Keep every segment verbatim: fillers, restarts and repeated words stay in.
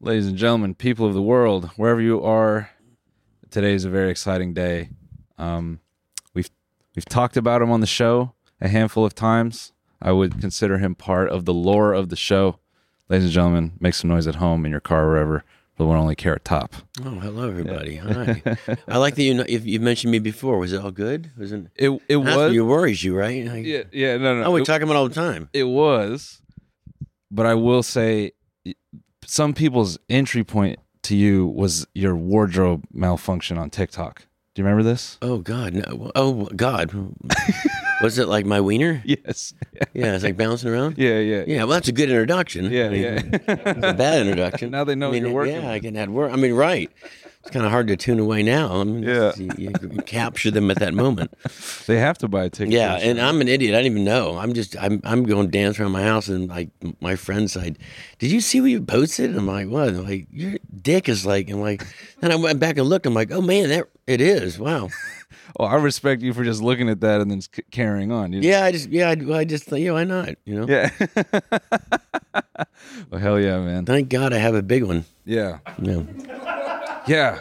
Ladies and gentlemen, people of the world, wherever you are, today is a very exciting day. Um, we've we've talked about him on the show a handful of times. I would consider him part of the lore of the show. Ladies and gentlemen, make some noise at home, in your car, wherever. The one only Carrot Top. Oh, hello everybody! Yeah. Hi. I like that you know, if you mentioned me before. Was it all good? Wasn't it? It, it was. It worries you, right? Like, yeah, yeah, no, no. Oh, we talk about it all the time. It was, but I will say, some people's entry point to you was your wardrobe malfunction on TikTok. Do you remember this? Oh God, no! Oh God, was it like my wiener? Yes. Yeah, it's like bouncing around. Yeah, yeah. Yeah, well, that's a good introduction. Yeah, I mean, yeah. It's a bad introduction. Now they know I mean, you're working. Yeah, I can add work. I mean, right. It's kind of hard to tune away now. I mean, yeah. You, you capture them at that moment. They have to buy a ticket. Yeah, and I'm an idiot. I didn't even know. I'm just, I'm I'm going dance around my house, and like my friend's like, did you see what you posted? And I'm like, what? And I'm like, your dick is like, I'm like, and I went back and looked. I'm like, oh man, that it is. Wow. Well, I respect you for just looking at that and then carrying on. You yeah, I just, yeah, I, I just, you know, why not, you know? Yeah. Well, hell yeah, man. Thank God I have a big one. Yeah. Yeah. Yeah.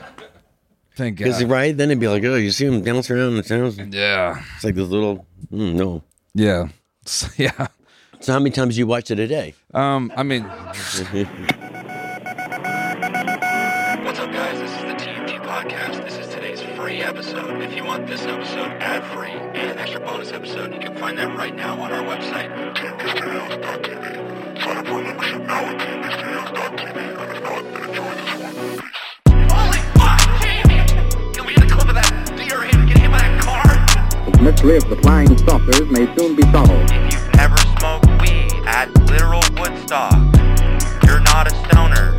Thank God. Because right then it'd be like, oh, you see him bouncing around in the town? Yeah. It's like this little, mm, no. Yeah. Yeah. So how many times do you watch it a day? Um, I mean... What's up, guys? This is the T M T Podcast. This is today's free episode. If you want this episode ad-free and an extra bonus episode, you can find that right now on our website. T M T Studios dot T V. Sign up for a membership now at T M T Studios dot T V. And if not, then enjoy this one. The mystery of the flying saucers may soon be solved. If you've ever smoked weed at literal Woodstock, you're not a stoner.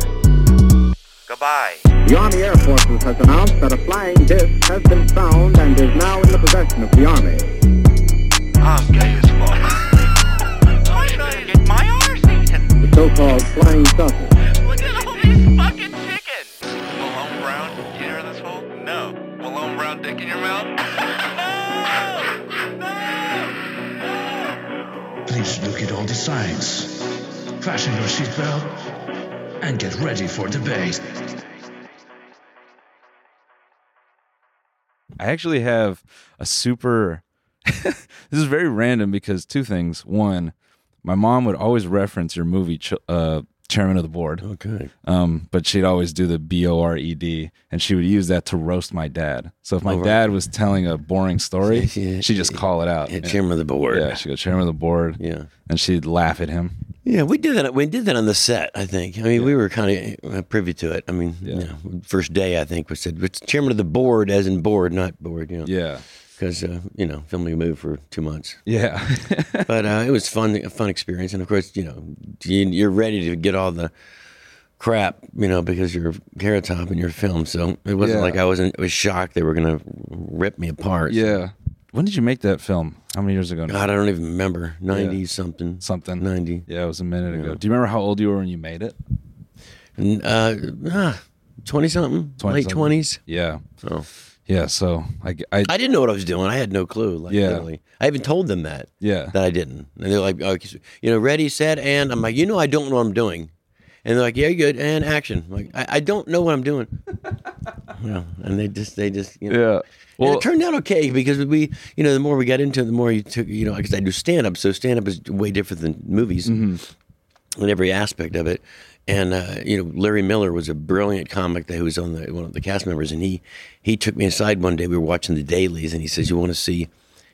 Goodbye. The Army Air Forces has announced that a flying disc has been found and is now in the possession of the Army. I'm gay as fuck. I'm gonna get my arse eaten. The so-called flying saucers. Look at all these fucking chickens. Malone Brown, you hear this hole? No. Malone Brown dick in your mouth? Please look at all the signs. Fasten your seatbelt and get ready for debate. I actually have a super... This is very random because two things. One, my mom would always reference your movie, ch- uh, Chairman of the Board. Okay. Um, but she'd always do the B O R E D, and she would use that to roast my dad. So if my oh, dad right. was telling a boring story, she'd just call it out. Yeah, Chairman of the Board. Yeah, she'd go, Chairman of the Board. Yeah. And she'd laugh at him. Yeah, we did that. We did that on the set, I think. I mean, yeah. we were kind of privy to it. I mean, yeah. you know, first day, I think, we said, it's Chairman of the Board as in board, not board, you know. Yeah. Because, uh, you know, filming a movie for two months. Yeah. But uh, it was fun, a fun experience. And, of course, you know, you're ready to get all the crap, you know, because you're Carrot Top in your film. So it wasn't yeah. like I wasn't I was shocked they were going to rip me apart. Yeah. When did you make that film? How many years ago? Now? God, I don't even remember. ninety-something. Something. ninety. Yeah, it was a minute ago. Yeah. Do you remember how old you were when you made it? Uh, twenty-something. twenty late twenties. Yeah. So... Yeah, so I, I I didn't know what I was doing. I had no clue. Like, yeah. literally. I even told them that. Yeah, that I didn't. And they're like, oh, you know, ready, set, and I'm like, you know, I don't know what I'm doing. And they're like, yeah, good, and action. I'm like, I, I don't know what I'm doing. You know, and they just they just you know. Yeah. Well, and it turned out okay because we you know the more we got into it, the more you took you know because I do stand up, so stand up is way different than movies mm-hmm. in every aspect of it. And, uh, you know, Larry Miller was a brilliant comic that who was on the, one of the cast members. And he, he took me aside one day. We were watching the dailies. And he says, you want to see,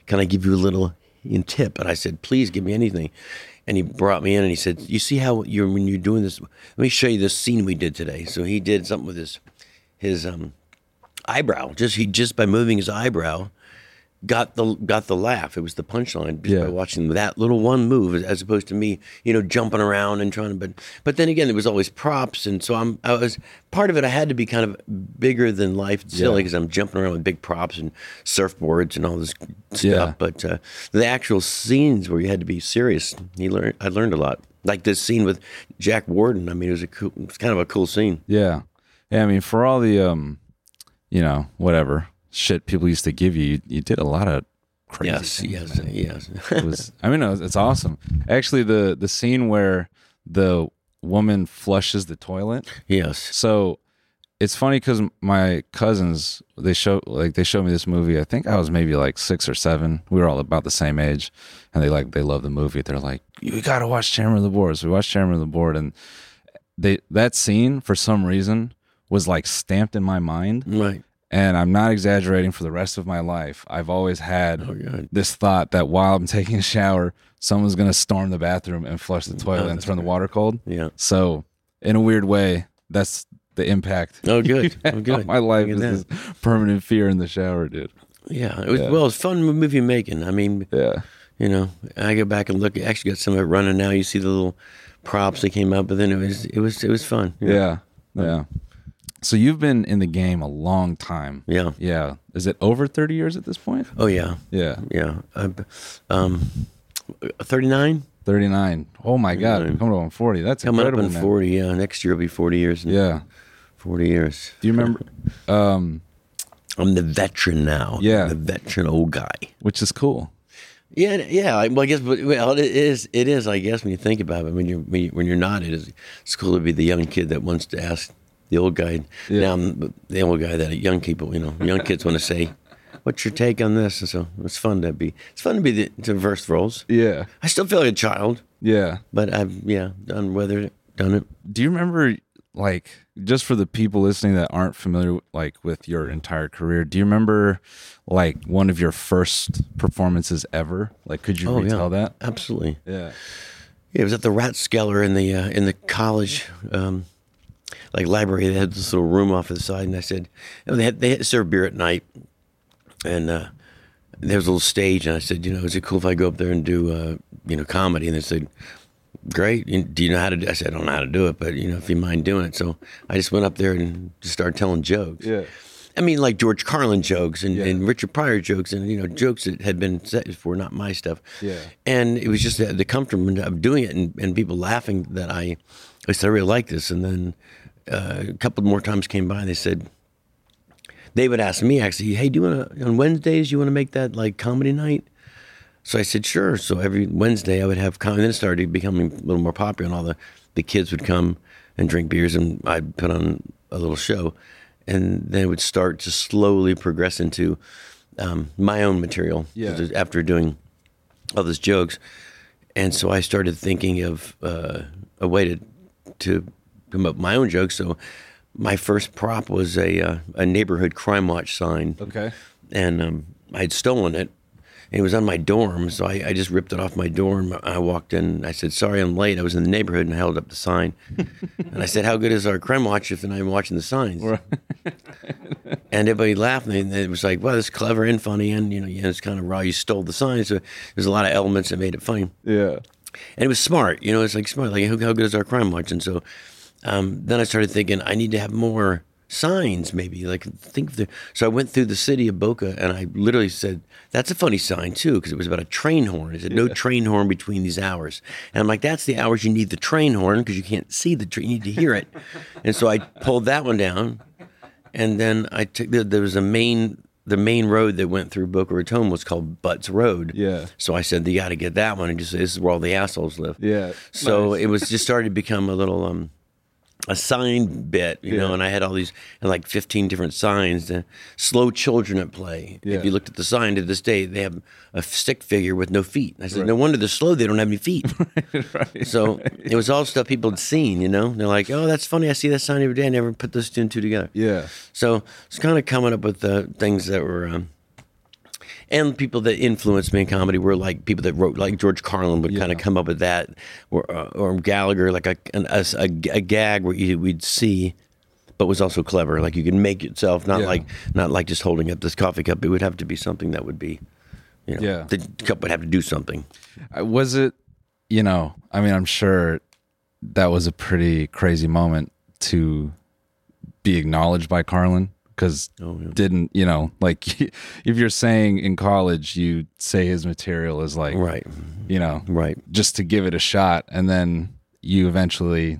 can I give you a little tip? And I said, please give me anything. And he brought me in and he said, you see how you're, when you're doing this, let me show you this scene we did today. So he did something with his, his um, eyebrow. Just he just by moving his eyebrow got the got the laugh. It was the punchline just yeah. by watching that little one move, as opposed to me, you know, jumping around and trying to. But but then again, there was always props, and so I'm I was part of it. I had to be kind of bigger than life, silly, because yeah. I'm jumping around with big props and surfboards and all this stuff. Yeah. But uh, the actual scenes where you had to be serious, he learned. I learned a lot, like this scene with Jack Warden. I mean, it was a cool, it was kind of a cool scene. Yeah, yeah. I mean, for all the, um, you know, whatever. Shit people used to give you, you, you did a lot of crazy yes things, yes man. yes It was, I mean, it's awesome actually. The the scene where the woman flushes the toilet. Yes. So it's funny because my cousins, they show like they showed me this movie. I think I was maybe like six or seven. We were all about the same age, and they like they love the movie. They're like, "You gotta watch Chairman of the Board." So we watched Chairman of the Board, and they that scene for some reason was like stamped in my mind. Right. And I'm not exaggerating. For the rest of my life, I've always had oh, this thought that while I'm taking a shower, someone's going to storm the bathroom and flush the toilet oh, and turn right. the water cold. Yeah. So in a weird way, that's the impact. Oh, good. Oh, good. My life is this permanent fear in the shower, dude. Yeah. It was, yeah. Well, it's fun movie making. I mean, yeah. you know, I go back and look. I actually got some of it running now. You see the little props that came up, but then it was, it was, it was fun. Yeah. Know? Yeah. So you've been in the game a long time. Yeah. Yeah. Is it over thirty years at this point? Oh, yeah. Yeah. Yeah. I'm, um, thirty-nine? thirty-nine. Oh, my God. I'm coming up on forty. That's coming incredible. Coming up on man. forty, yeah. Next year will be forty years. Yeah. forty years. Do you remember? Um, I'm the veteran now. Yeah. The veteran old guy. Which is cool. Yeah, yeah. Well, I guess, well, it is. It is. I guess when you think about it, when you're when, you, when you're not, it is. It's cool to be the young kid that wants to ask the old guy. Yeah. Now I'm the old guy that young people, you know, young kids want to say, "What's your take on this?" And so it's fun to be. It's fun to be the to reverse roles. Yeah, I still feel like a child. Yeah, but I've yeah done weathered it, done it. Do you remember, like, just for the people listening that aren't familiar, like, with your entire career? Do you remember, like, one of your first performances ever? Like, could you oh, retell yeah. that? Absolutely. Yeah. Yeah, it was at the Ratskeller in the uh, in the college. Um, Like library, they had this little room off to the side, and I said, and they had, they had served beer at night, and uh, there was a little stage, and I said, you know, is it cool if I go up there and do, uh, you know, comedy? And they said, great. Do you know how to? Do? I said, I don't know how to do it, but you know, if you mind doing it. So I just went up there and just started telling jokes. Yeah. I mean, like George Carlin jokes and, yeah. and Richard Pryor jokes, and you know, jokes that had been set before, not my stuff. Yeah. And it was just the, the comfort of doing it, and, and people laughing that I. I said, I really like this. And then uh, a couple more times came by and they said, they would ask me actually, hey, do you want to, on Wednesdays, you want to make that like comedy night? So I said, sure. So every Wednesday I would have comedy. Then it started becoming a little more popular, and all the, the kids would come and drink beers, and I'd put on a little show. And then it would start to slowly progress into um, my own material yeah. after doing all those jokes. And so I started thinking of uh, a way to, to come up with my own jokes. So my first prop was a uh, a neighborhood crime watch sign. Okay. And um, I had stolen it, and it was on my dorm. So I, I just ripped it off my dorm. I walked in, I said, sorry, I'm late. I was in the neighborhood, and I held up the sign. And I said, how good is our crime watch if they're not even watching the signs? Right. And everybody laughed, and it was like, wow, this is clever and funny. And you know, yeah, it's kind of raw. You stole the sign. So there's a lot of elements that made it funny. Yeah. And it was smart, you know, it's like smart, like how good is our crime watch? And so um, then I started thinking, I need to have more signs maybe, like think of the, so I went through the city of Boca, and I literally said, that's a funny sign too, because it was about a train horn. It said, yeah. no train horn between these hours. And I'm like, that's the hours you need the train horn, because you can't see the train, you need to hear it. And so I pulled that one down, and then I took, there was a main... the main road that went through Boca Raton was called Butts Road. Yeah. So I said, you got to get that one. And just say, this is where all the assholes live. Yeah. So nice. It was just started to become a little, um, a sign bit, you yeah. know, and I had all these, and like fifteen different signs to slow children at play. Yeah. If you looked at the sign to this day, they have a stick figure with no feet. And I said, right. no wonder they're slow. They don't have any feet. right, right, so right. It was all stuff people had seen, you know, they're like, oh, that's funny. I see that sign every day. I never put those two and two together. Yeah. So it's kind of coming up with the uh, things that were, um, and people that influenced me in comedy were like people that wrote, like George Carlin would yeah. kind of come up with that, or uh, or Gallagher, like a, an, a, a gag where you, we'd see, but was also clever. Like you could make yourself, not yeah. like not like just holding up this coffee cup. It would have to be something that would be, you know, yeah. the cup would have to do something. Was it, you know, I mean, I'm sure that was a pretty crazy moment to be acknowledged by Carlin. Because oh, yeah. didn't, you know, like if you're saying in college, you say his material is like, right. you know, right. just to give it a shot. And then you eventually,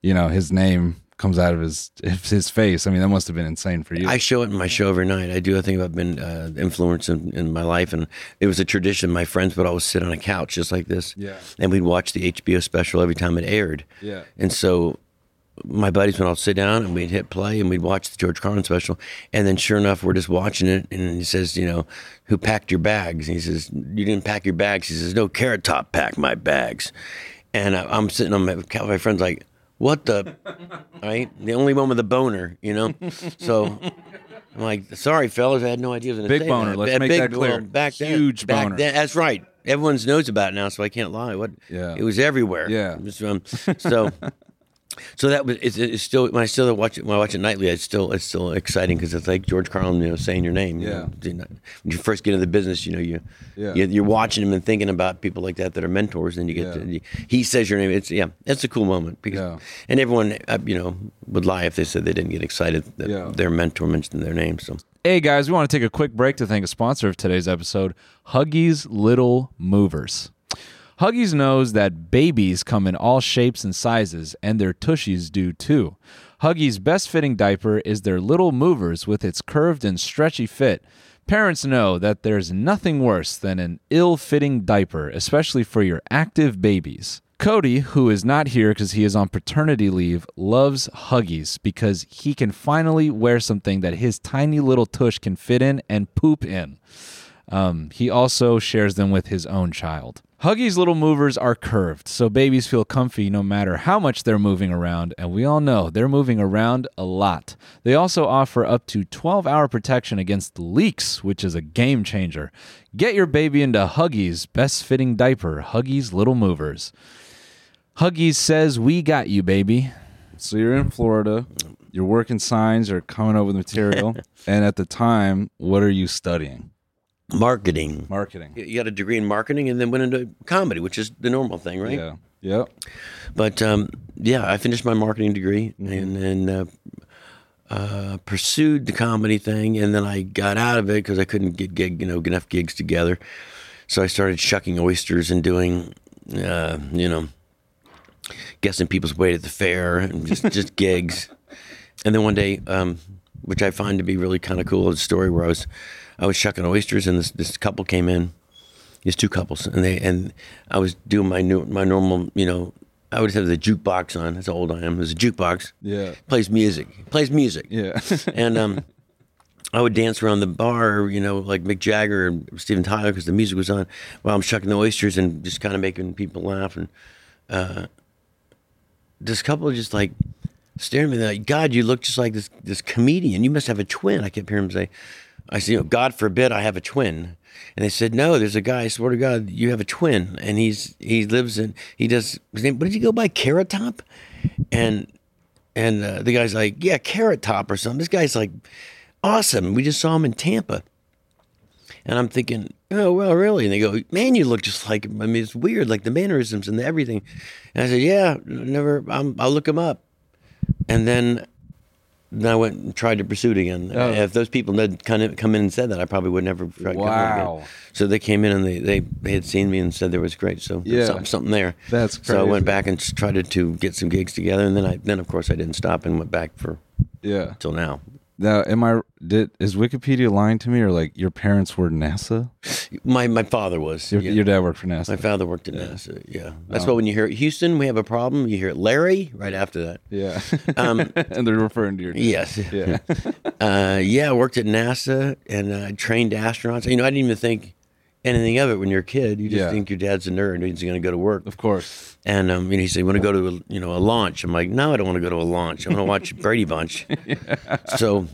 you know, his name comes out of his his face. I mean, that must have been insane for you. I show it in my show every night. I do a thing about being uh, influenced in, in my life, and it was a tradition. My friends would always sit on a couch just like this, yeah, and we'd watch the H B O special every time it aired. Yeah, and so my buddies would all sit down and we'd hit play and we'd watch the George Carlin special. And then sure enough, we're just watching it. And he says, you know, who packed your bags? And he says, you didn't pack your bags. He says, no, Carrot Top packed my bags. And I, I'm sitting on my couch. My friend's like, what the, right? The only one with a boner, you know? So I'm like, sorry, fellas. I had no idea. Big boner. That. Let's a make big, that clear. Well, back Huge then, boner. Back then, that's right. Everyone knows about it now, so I can't lie. What? Yeah. It was everywhere. Yeah. Just, um, so... So that was it's, it's still when I still watch it when I watch it nightly. It's still it's still exciting because it's like George Carlin, you know, saying your name. You yeah. know, when you first get into the business, you know, you, yeah. you you're watching him and thinking about people like that that are mentors, and you get yeah. to, he says your name. It's yeah, it's a cool moment because yeah. and everyone you know would lie if they said they didn't get excited that yeah. their mentor mentioned their name. So hey guys, we want to take a quick break to thank a sponsor of today's episode, Huggies Little Movers. Huggies knows that babies come in all shapes and sizes, and their tushies do too. Huggies' best-fitting diaper is their Little Movers with its curved and stretchy fit. Parents know that there's nothing worse than an ill-fitting diaper, especially for your active babies. Cody, who is not here because he is on paternity leave, loves Huggies because he can finally wear something that his tiny little tush can fit in and poop in. Um, he also shares them with his own child. Huggies Little Movers are curved, so babies feel comfy no matter how much they're moving around, and we all know they're moving around a lot. They also offer up to twelve-hour protection against leaks, which is a game changer. Get your baby into Huggies' best-fitting diaper, Huggies Little Movers. Huggies says, we got you, baby. So you're in Florida, you're working signs, you're coming up with material, and at the time, what are you studying? Marketing. Marketing. You got a degree in marketing and then went into comedy, which is the normal thing, right? Yeah. Yeah. But, um, yeah, I finished my marketing degree mm-hmm. and then uh, uh, pursued the comedy thing. And then I got out of it because I couldn't get gig, you know, get enough gigs together. So I started shucking oysters and doing, uh, you know, guessing people's weight at the fair and just, just gigs. And then one day, um, which I find to be really kind of cool, is a story where I was... I was shucking oysters, and this, this couple came in. These two couples, and they and I was doing my new my normal, you know, I would have the jukebox on. That's how old I am. There's a jukebox. Yeah, plays music. Plays music. Yeah, and um, I would dance around the bar, you know, like Mick Jagger and Steven Tyler, because the music was on while I'm shucking the oysters and just kind of making people laugh. And uh, this couple just like staring at me like, God, you look just like this this comedian. You must have a twin. I kept hearing him say. I said, you know, God forbid I have a twin. And they said, no, there's a guy, I swear to God, you have a twin. And he's he lives in, he does, his name, what did he go by, Carrot Top? And and uh, the guy's like, yeah, Carrot Top or something. This guy's like, awesome. We just saw him in Tampa. And I'm thinking, oh, well, really? And they go, man, you look just like him. I mean, it's weird, like the mannerisms and the everything. And I said, yeah, never, I'm, I'll look him up. And then... Then I went and tried to pursue it again. Oh. If those people had kind of come in and said that, I probably would never try to come in again. So they came in and they, they, they had seen me and said there was great. So yeah. something, something there. That's crazy. So I went back and tried to, to get some gigs together, and then I then of course I didn't stop and went back for yeah till now. Now, am I did is Wikipedia lying to me, or like your parents were NASA? My my father was. Your, yeah. your dad worked for NASA. My father worked at yeah. NASA. Yeah, that's um, why when you hear it, Houston, we have a problem. You hear it, Larry, right after that. Yeah, um, and they're referring to your dad. Yes. Yeah, uh, yeah. I worked at NASA and uh, trained astronauts. You know, I didn't even think anything of it when you're a kid. You just yeah. think your dad's a nerd and he's going to go to work. Of course. And um, you know, he said, "You want to go to a, you know a launch?" I'm like, "No, I don't want to go to a launch. I want to watch Brady Bunch." yeah. So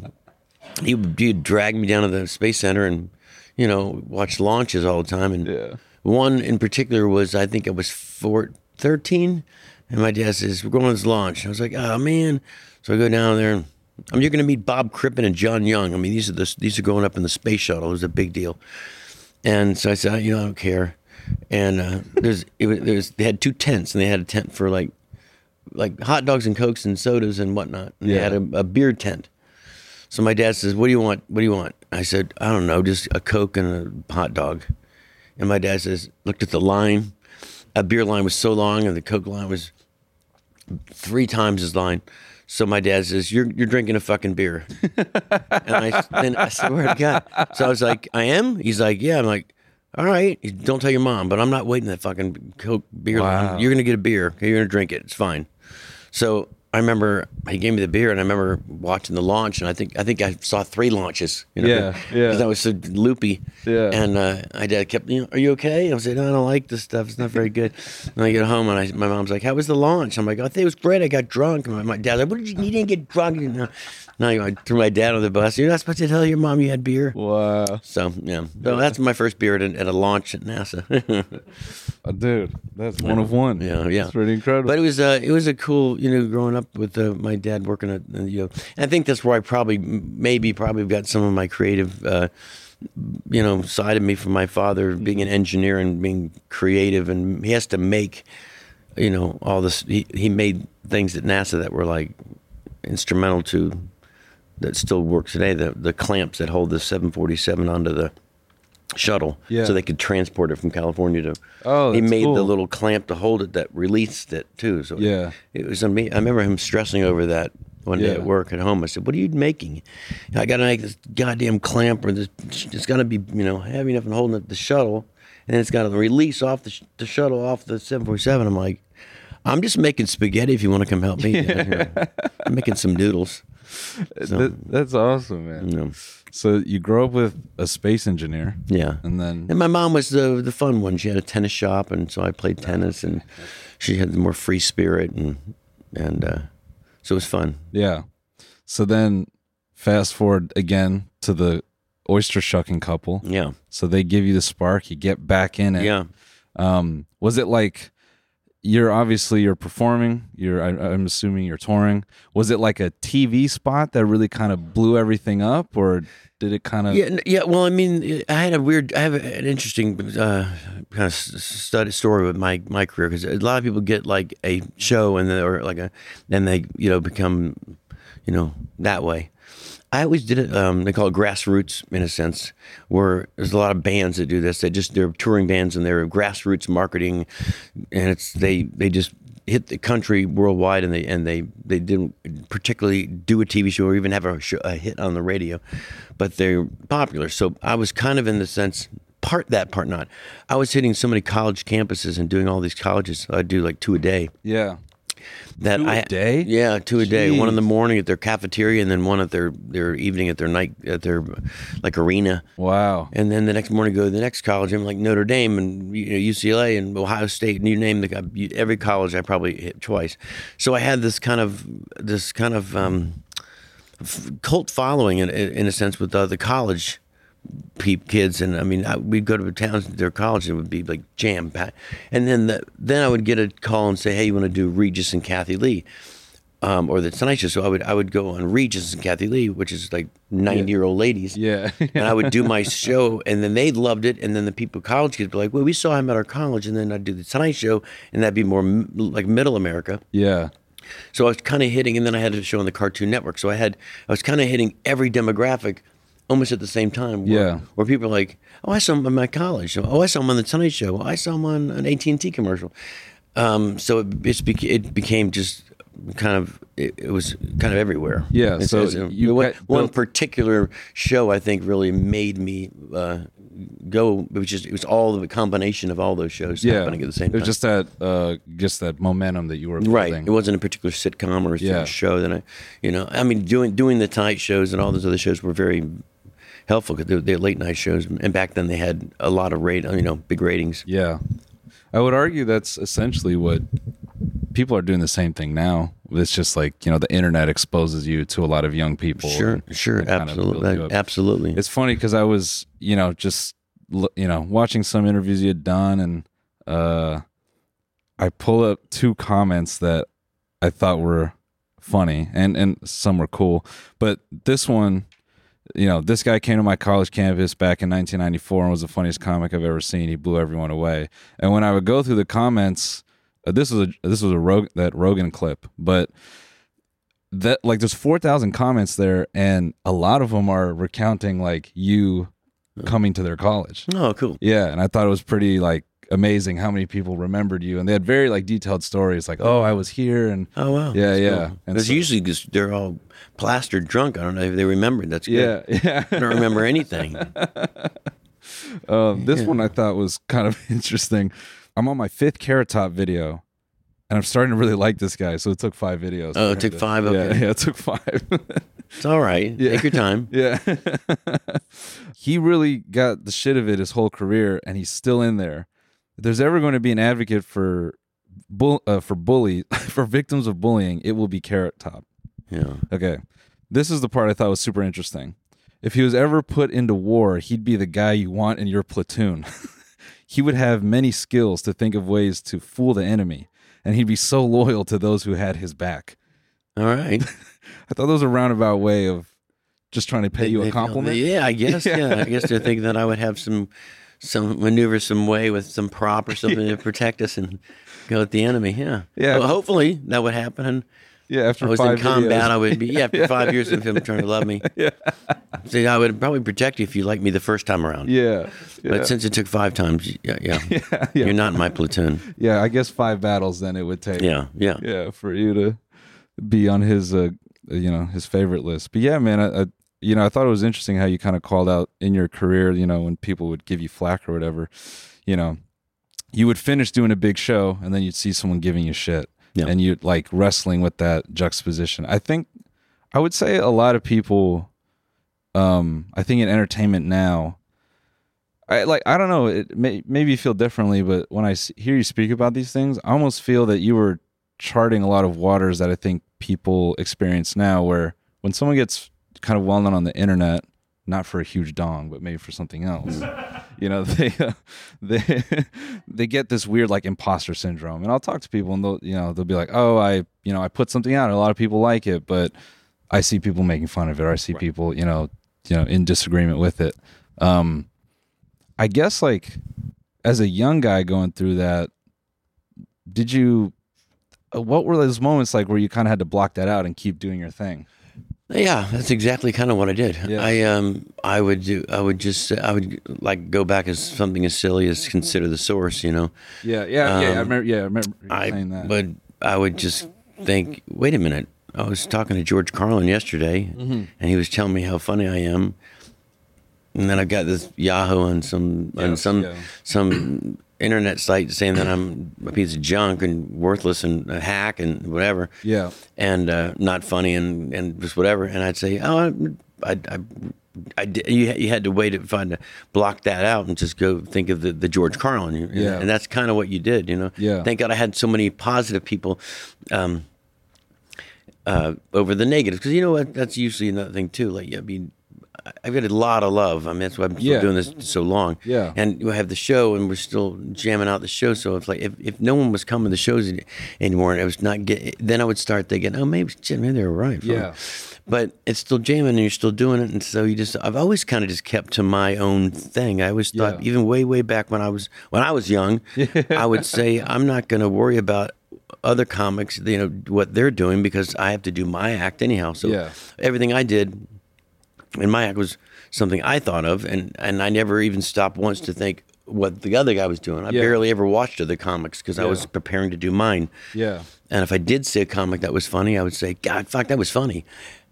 he would drag me down to the Space Center and you know watch launches all the time. And yeah. one in particular was, I think I was four, thirteen, and my dad says, "We're going to this launch." I was like, "Oh man!" So I go down there, and I mean, you're going to meet Bob Crippen and John Young. I mean, these are the, these are growing up in the space shuttle. It was a big deal. And so I said, "You know, I don't care." And uh, there's, it was, there's, they had two tents, and they had a tent for like, like hot dogs and cokes and sodas and whatnot. And yeah. They had a, a beer tent. So my dad says, "What do you want? What do you want?" I said, "I don't know, just a Coke and a hot dog." And my dad says, looked at the line. A beer line was so long, and the Coke line was three times his line. So my dad says, you're you're drinking a fucking beer. And I, then I swear to God. So I was like, I am? He's like, yeah. I'm like, all right. He's, don't tell your mom, but I'm not waiting that fucking Coke beer. Wow. You're going to get a beer. You're going to drink it. It's fine. So I remember he gave me the beer, and I remember watching the launch, and I think I think I saw three launches. You know, yeah, yeah. Because I was so loopy. Yeah. And uh, my dad kept, you know, are you okay? I was like, no, I don't like this stuff. It's not very good. And I get home, and I, my mom's like, how was the launch? I'm like, I think it was great. I got drunk. And my, my dad's like, what did you, you didn't get drunk? You know? And I threw my dad on the bus. You're not supposed to tell your mom you had beer. Wow. So, yeah. So that's my first beer at, at a launch at NASA. Dude, that's one of one. Yeah, yeah. It's pretty incredible. But it was, uh, it was a cool, you know, growing up with uh, my dad working at, you know, and I think that's where I probably, maybe probably got some of my creative, uh, you know, side of me from my father, being an engineer and being creative. And he has to make, you know, all this, he, he made things at NASA that were like instrumental to, that still works today, the, the clamps that hold the seven forty-seven onto the shuttle, yeah, so they could transport it from California to, oh, he made cool. the little clamp to hold it that released it too. So yeah, it, it was amazing. I remember him stressing over that one yeah. day at work at home. I said, what are you making? I gotta make this goddamn clamp, or this, it's gotta be, you know, heavy enough and holding up the shuttle, and it's gotta release off the, the shuttle off the seven forty-seven. I'm like, I'm just making spaghetti if you want to come help me. Yeah. I'm making some noodles. So, that, that's awesome, man. You know. So you grow up with a space engineer. Yeah. And then and my mom was the the fun one. She had a tennis shop, and so I played tennis, and she had the more free spirit, and and uh, so it was fun. Yeah. So then fast forward again to the oyster shucking couple. Yeah. So they give you the spark, you get back in it. Yeah. Um, was it like, You're obviously you're performing. You're I, I'm assuming you're touring. Was it like a T V spot that really kind of blew everything up, or did it kind of? Yeah, yeah. Well, I mean, I had a weird, I have an interesting uh, kind of study story with my my career, because a lot of people get like a show and or like a, then they you know become, you know, that way. I always did it, um, they call it grassroots, in a sense, where there's a lot of bands that do this. They just, they're touring bands, and they're grassroots marketing, and it's, they, they just hit the country worldwide, and they, and they, they didn't particularly do a T V show or even have a, show, a hit on the radio, but they're popular. So I was kind of in the sense, part that, part not. I was hitting so many college campuses and doing all these colleges. I do like two a day. Yeah. That two a I, day? Yeah, two a Jeez. day. One in the morning at their cafeteria, and then one at their, their evening at their night at their like arena. Wow! And then the next morning go to the next college. I'm like Notre Dame and you know, U C L A and Ohio State, and you name the every college I probably hit twice. So I had this kind of this kind of um, cult following in, in a sense with uh, the college peep kids, and I mean I, we'd go to the towns, their college, and it would be like jam packed. And then the, then I would get a call and say, hey, you want to do Regis and Kathie Lee, um, or the Tonight Show. So I would I would go on Regis and Kathie Lee, which is like ninety yeah. year old ladies, yeah. And I would do my show, and then they loved it, and then the people college kids would be like, well, we saw him at our college, and then I'd do the Tonight Show, and that'd be more m- like middle America, yeah. So I was kind of hitting, and then I had a show on the Cartoon Network, so I had I was kind of hitting every demographic almost at the same time, where, yeah. where people are like, oh, I saw him at my college. Oh, I saw him on the Tonight Show. Oh, I saw him on an A T and T commercial. Um, so it it's beca- it became just kind of, it, it was kind of everywhere. Yeah. It's, so it's, it's, you one, got, one particular show, I think, really made me uh, go. It was just, it was all the combination of all those shows yeah. happening at the same time. It was just that, uh, just that momentum that you were building. Right. It wasn't a particular sitcom or a yeah. show that I, you know, I mean, doing doing the Tonight Shows and all those other shows were very helpful, because they're, they're late night shows, and back then they had a lot of rate, you know, big ratings. Yeah, I would argue that's essentially what people are doing, the same thing now. It's just like, you know, the internet exposes you to a lot of young people. Sure, and, sure, and absolutely, kind of absolutely. It's funny because I was, you know, just you know, watching some interviews you had done, and uh, I pull up two comments that I thought were funny, and and some were cool, but this one. You know, this guy came to my college campus back in nineteen ninety-four and was the funniest comic I've ever seen. He blew everyone away. And when I would go through the comments, uh, this was a this was a Rog- that Rogan clip, but that like there's four thousand comments there, and a lot of them are recounting like you coming to their college. Oh, cool. Yeah, and I thought it was pretty like amazing how many people remembered you, and they had very like detailed stories, like, oh, I was here, and oh wow, yeah, that's yeah. Cool. And there's so, usually just they're all plastered drunk. I don't know if they remembered. That's good. Yeah, yeah. I don't remember anything. um, this yeah. one I thought was kind of interesting. I'm on my fifth Carrot Top video, and I'm starting to really like this guy. So it took five videos. Oh, it took to, five. Okay, yeah, yeah, it took five. It's all right. Yeah. Take your time. Yeah. He really got the shit of it his whole career, and he's still in there. If there's ever going to be an advocate for bull, uh, for bully for victims of bullying, it will be Carrot Top. Yeah. Okay. This is the part I thought was super interesting. If he was ever put into war, he'd be the guy you want in your platoon. He would have many skills to think of ways to fool the enemy, and he'd be so loyal to those who had his back. All right. I thought that was a roundabout way of just trying to pay they, you a compliment. They, yeah, I guess. Yeah. yeah, I guess they're thinking that I would have some, some maneuver, some way with some prop or something yeah. to protect us and go at the enemy. Yeah, yeah. Well, hopefully that would happen. Yeah, after I was five in combat, videos. I would be. Yeah, after yeah. five years of him trying to love me. Yeah. See, I would probably protect you if you liked me the first time around. Yeah. yeah. But since it took five times, yeah, yeah. yeah, yeah. You're not in my platoon. Yeah, I guess five battles then it would take. Yeah, yeah, yeah, for you to be on his. Uh, you know, his favorite list. But yeah, man, I, I, you know, I thought it was interesting how you kind of called out in your career, you know, when people would give you flack or whatever, you know, you would finish doing a big show and then you'd see someone giving you shit yeah. and you'd like wrestling with that juxtaposition. I think I would say a lot of people, um, I think in entertainment now, I like, I don't know, it may, maybe you feel differently, but when I hear you speak about these things, I almost feel that you were charting a lot of waters that I think people experience now, where when someone gets kind of well known on the internet, not for a huge dong, but maybe for something else, you know, they uh, they they get this weird like imposter syndrome. And I'll talk to people, and they'll you know they'll be like, oh, I you know I put something out, and a lot of people like it, but I see people making fun of it, or I see right. people you know you know in disagreement with it. Um, I guess like as a young guy going through that, did you? What were those moments like where you kind of had to block that out and keep doing your thing? Yeah, that's exactly kind of what I did. Yeah. I um, I would do, I would just, I would like go back as something as silly as Consider the Source, you know? Yeah, yeah, um, yeah. I remember, yeah, I remember I, saying that. But I would just think, wait a minute. I was talking to George Carlin yesterday, mm-hmm. and he was telling me how funny I am, and then I got this Yahoo on some yes, on some yeah. some. internet site saying that I'm a piece of junk and worthless and a hack and whatever. Yeah. And uh, not funny and, and just whatever. And I'd say, oh, I, I, I, I you, you had to wait to find to block that out and just go think of the, the George Carlin. And, yeah. and that's kind of what you did, you know? Yeah. Thank God I had so many positive people um, uh, over the negatives. Because you know what? That's usually another thing too. Like, I mean, I've got a lot of love. I mean, that's why I'm still yeah. doing this so long. Yeah. And we have the show, and we're still jamming out the show. So it's like if, if no one was coming to the shows anymore, and I was not getting, then I would start thinking, oh, maybe, maybe they were right. Yeah. Me. But it's still jamming, and you're still doing it. And so you just, I've always kind of just kept to my own thing. I always thought, yeah. even way, way back when I was when I was young, I would say I'm not going to worry about other comics, you know, what they're doing, because I have to do my act anyhow. So yeah. everything I did. And my act was something I thought of, and, and I never even stopped once to think what the other guy was doing. I yeah. barely ever watched other comics because yeah. I was preparing to do mine. Yeah. And if I did see a comic that was funny, I would say, God, fuck, that was funny.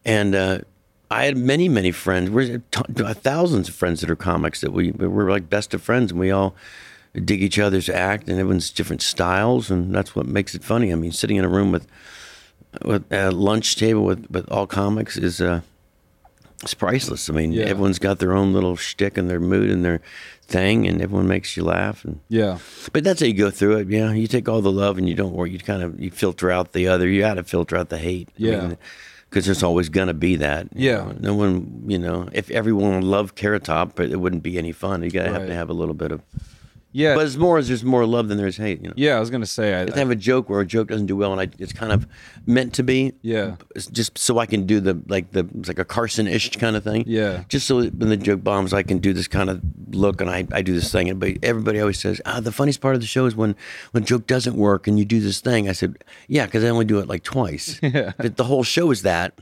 And uh, I had many, many friends. We're t- thousands of friends that are comics that we we're like best of friends, and we all dig each other's act, and everyone's different styles, and that's what makes it funny. I mean, sitting in a room with with a lunch table with, with all comics is. Uh, It's priceless. I mean, yeah. everyone's got their own little shtick and their mood and their thing, and everyone makes you laugh. And, yeah. But that's how you go through it. Yeah. You know? You take all the love and you don't worry. You kind of, you filter out the other. You got to filter out the hate. Yeah. I mean, because there's always going to be that. Yeah. Know? No one, you know, if everyone loved Carrot Top, but it wouldn't be any fun. You got to right. have to have a little bit of. Yeah. But it's more, there's more love than there's hate. You know? Yeah, I was going to say. I, I have a joke where a joke doesn't do well, and I, it's kind of meant to be. Yeah. Just so I can do the, like, the it's like a Carson-ish kind of thing. Yeah. Just so when the joke bombs, I can do this kind of look, and I, I do this thing. And but everybody always says, ah, the funniest part of the show is when, when a joke doesn't work and you do this thing. I said, yeah, because I only do it like twice. Yeah. But the whole show is that.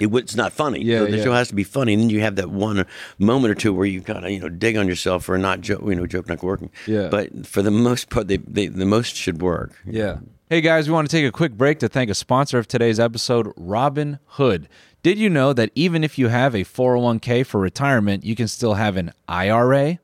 It w- it's not funny. Yeah, so the yeah. show has to be funny. And then you have that one moment or two where you kind of, you know, dig on yourself for not joke, you know, joke not working. Yeah. But for the most part, they, they the most should work. Yeah. Hey guys, we want to take a quick break to thank a sponsor of today's episode, Robinhood. Did you know that even if you have a four oh one k for retirement, you can still have an I R A?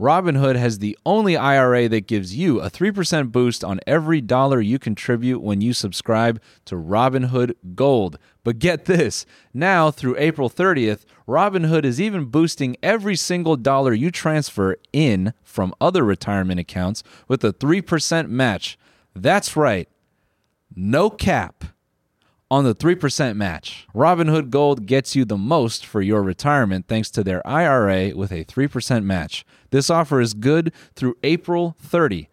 Robinhood has the only I R A that gives you a three percent boost on every dollar you contribute when you subscribe to Robinhood Gold. But get this, now through April thirtieth, Robinhood is even boosting every single dollar you transfer in from other retirement accounts with a three percent match. That's right, no cap on the three percent match. Robinhood Gold gets you the most for your retirement thanks to their I R A with a three percent match. This offer is good through April thirtieth.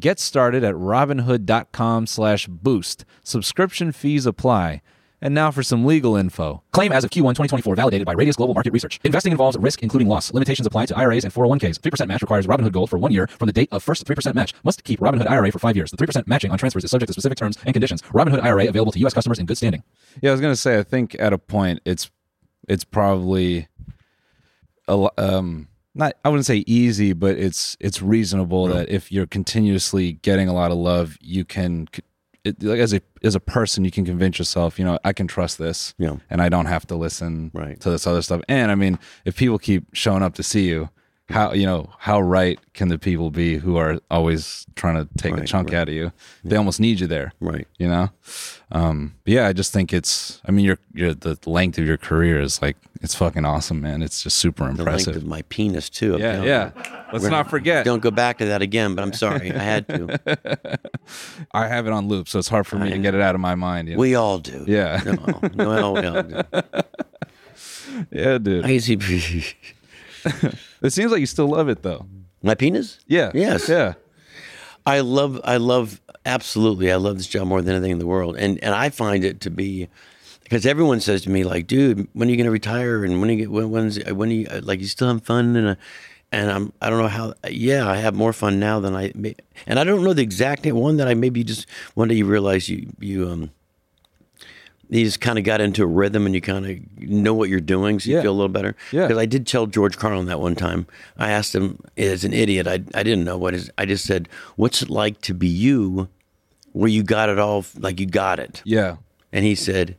Get started at robinhood dot com slash boost. Subscription fees apply. And now for some legal info. Claim as of Q one twenty twenty-four, validated by Radius Global Market Research. Investing involves risk, including loss. Limitations apply to I R As and four oh one ks. three percent match requires Robinhood Gold for one year from the date of first three percent match. Must keep Robinhood I R A for five years. The three percent matching on transfers is subject to specific terms and conditions. Robinhood I R A available to U S customers in good standing. Yeah, I was going to say, I think at a point, it's it's probably, a, um, not I wouldn't say easy, but it's it's reasonable yeah. that if you're continuously getting a lot of love, you can... It, like as a as a person, you can convince yourself, you know, I can trust this, yeah. and I don't have to listen right. to this other stuff. And I mean, if people keep showing up to see you, how you know how right can the people be who are always trying to take right, a chunk right. out of you? Yeah. They almost need you there, right? You know, um, but yeah, I just think it's. I mean, your your the length of your career is like it's fucking awesome, man. It's just super the impressive. Length of my penis too. Yeah, down. yeah. Let's We're, not forget. Don't go back to that again. But I'm sorry, I had to. I have it on loop, so it's hard for me I, to get it out of my mind. You know? We all do. Yeah. No, no, we all do. Yeah, dude. I see. It seems like you still love it, though. My penis? Yeah. Yes. Yeah. I love, I love, absolutely, I love this job more than anything in the world. And and I find it to be, because everyone says to me, like, dude, when are you going to retire? And when are you, get, when, when's, when are you, like, you still having fun? And, I, and I'm, I don't know how, yeah, I have more fun now than I, and I don't know the exact one that I maybe just, one day you realize you, you, um, you just kind of got into a rhythm and you kind of know what you're doing, so you yeah. feel a little better. Yeah. Because I did tell George Carlin that one time. I asked him, as an idiot, I I didn't know what is. I just said, what's it like to be you where you got it all, like you got it? Yeah. And he said,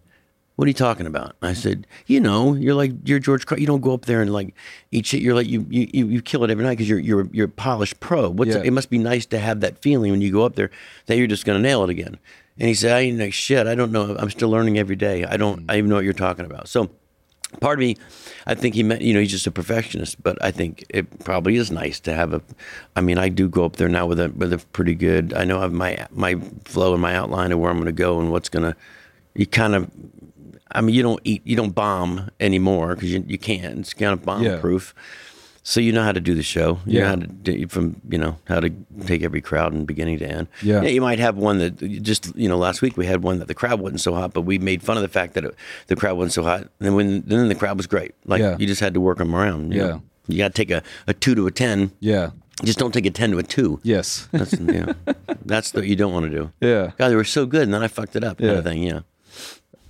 what are you talking about? I said, you know, you're like, you're George Carlin. You don't go up there and like eat shit. You're like, you you, you kill it every night because you're, you're, you're a polished pro. What's yeah. It must be nice to have that feeling when you go up there that you're just going to nail it again. And he said, I ain't like shit. I don't know. I'm still learning every day. I don't, I even know what you're talking about. So part of me, I think he meant, you know, he's just a perfectionist, but I think it probably is nice to have a, I mean, I do go up there now with a, with a pretty good, I know I have my, my flow and my outline of where I'm going to go and what's going to, you kind of, I mean, you don't eat, you don't bomb anymore because you, you can't, it's kind of bomb yeah. proof. So you know how to do the show. You yeah. know how to do, from you know how to take every crowd from beginning to end. Yeah. yeah. You might have one that just you know last week we had one that the crowd wasn't so hot, but we made fun of the fact that it, the crowd wasn't so hot. And when then the crowd was great. Like yeah. you just had to work them around. You yeah. know? You got to take a, a two to a ten. Yeah. Just don't take a ten to a two. Yes. That's yeah. That's what you don't want to do. Yeah. God, they were so good, and then I fucked it up. Yeah. Kind of thing. Yeah.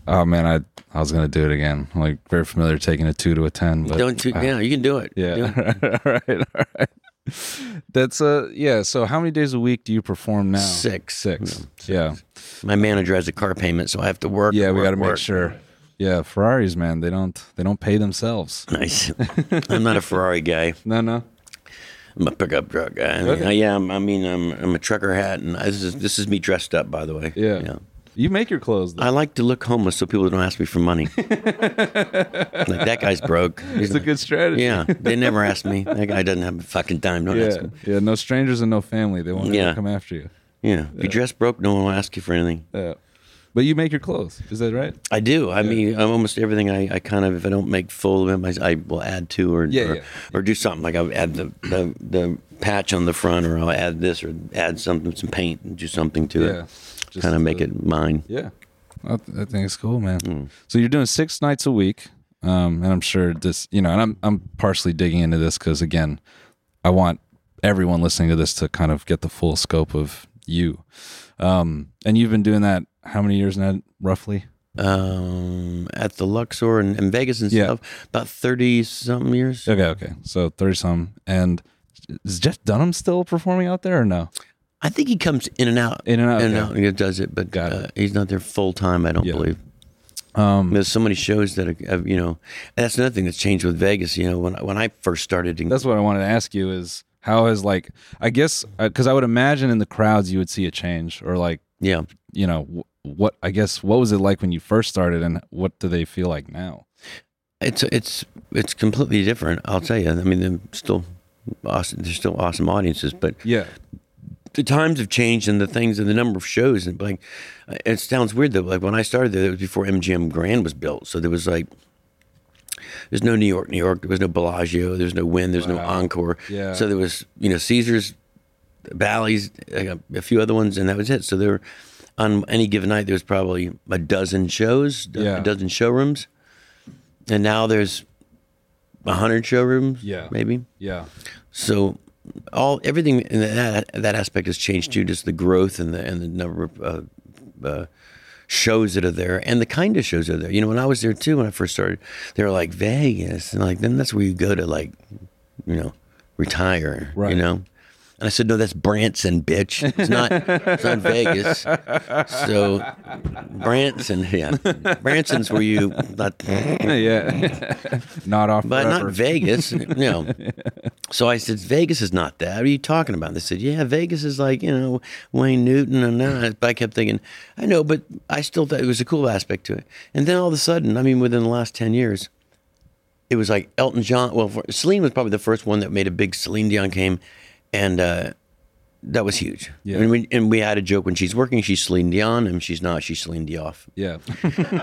Oh man, I I was gonna do it again. I'm like very familiar taking a two to a ten. But, Don't you, uh, yeah, you can do it. Yeah, do it. all right, all right. That's uh yeah. So how many days a week do you perform now? Six, six. Yeah. Six. My manager has a car payment, so I have to work. Yeah, work, we got to make sure. Yeah, Ferraris, man, they don't they don't pay themselves. Nice. I'm not a Ferrari guy. No, no. I'm a pickup truck guy. Okay. I, yeah, I'm, I mean, I'm I'm a trucker hat, and I, this is this is me dressed up, by the way. Yeah. yeah. You make your clothes, though. I like to look homeless so people don't ask me for money. Like, that guy's broke. It's a good strategy. Yeah. They never ask me. That guy doesn't have a fucking dime. Don't yeah, ask me. Yeah. No strangers and no family. They won't yeah. come after you. Yeah. If yeah. you dress broke, no one will ask you for anything. Yeah. But you make your clothes. Is that right? I do. I yeah. mean, almost everything I, I kind of, if I don't make full of it, I will add to or yeah, or, yeah. or do something. Like I'll add the, the, the patch on the front or I'll add this or add something, some paint and do something to yeah. it. Just kind of make the, it mine. Yeah. I, th- I think it's cool, man. Mm. So you're doing six nights a week. Um, and I'm sure this, you know, and I'm, I'm partially digging into this because again, I want everyone listening to this to kind of get the full scope of you. Um, and you've been doing that how many years now, roughly? um, at the Luxor and, and Vegas and stuff, yeah. about thirty-something years. Okay, okay. So thirty-something. And is Jeff Dunham still performing out there or no? I think he comes in and out. In and out. In and out. He does it, but Got uh, it. he's not there full-time, I don't yeah. believe. Um, There's so many shows that, have, you know, and that's another thing that's changed with Vegas. You know, when, when I first started. In- that's what I wanted to ask you is how is like, I guess, because I would imagine in the crowds you would see a change or like, yeah, you know, what, I guess, what was it like when you first started and what do they feel like now? It's, it's, it's completely different. I'll tell you. I mean, they're still awesome. They're still awesome audiences, but yeah. The times have changed and the things and the number of shows and like it sounds weird though. Like when I started there, it was before M G M Grand was built, so there was like there's no New York, New York. There was no Bellagio. There's no Wynn. There's wow. no Encore. Yeah. So there was you know Caesars, Bally's, a, a few other ones, and that was it. So there, were, on any given night, there was probably a dozen shows, yeah. a dozen showrooms, and now there's a hundred showrooms. Yeah. Maybe. Yeah. So. All everything in that that aspect has changed too. Just the growth and the and the number of uh, uh, shows that are there and the kind of shows that are there. You know, when I was there too, when I first started, they were like Vegas, and like then that's where you go to like, you know, retire. Right. You know, and I said no, that's Branson, bitch. It's not. It's not Vegas. So Branson, yeah, Branson's where you not. yeah, not off. But forever. Not Vegas. You know. So I said, Vegas is not that. What are you talking about? And they said, yeah, Vegas is like, you know, Wayne Newton. And uh, but I kept thinking, I know, but I still thought it was a cool aspect to it. And then all of a sudden, I mean, within the last ten years, it was like Elton John. Well, for, Celine was probably the first one that made a big Celine Dion came. And uh, that was huge. Yeah. I mean, we, and we had a joke when she's working, she's Celine Dion. And she's not, she's Celine Dioff. Yeah.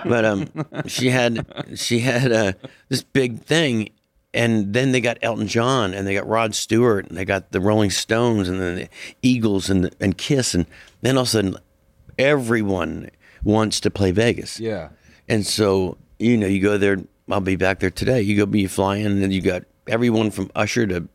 But um, she had, she had uh, this big thing. And then they got Elton John, and they got Rod Stewart, and they got the Rolling Stones, and the Eagles, and and Kiss, and then all of a sudden, everyone wants to play Vegas. Yeah. And so you know, you go there. I'll be back there today. You go, you fly in, and then you got everyone from Usher to,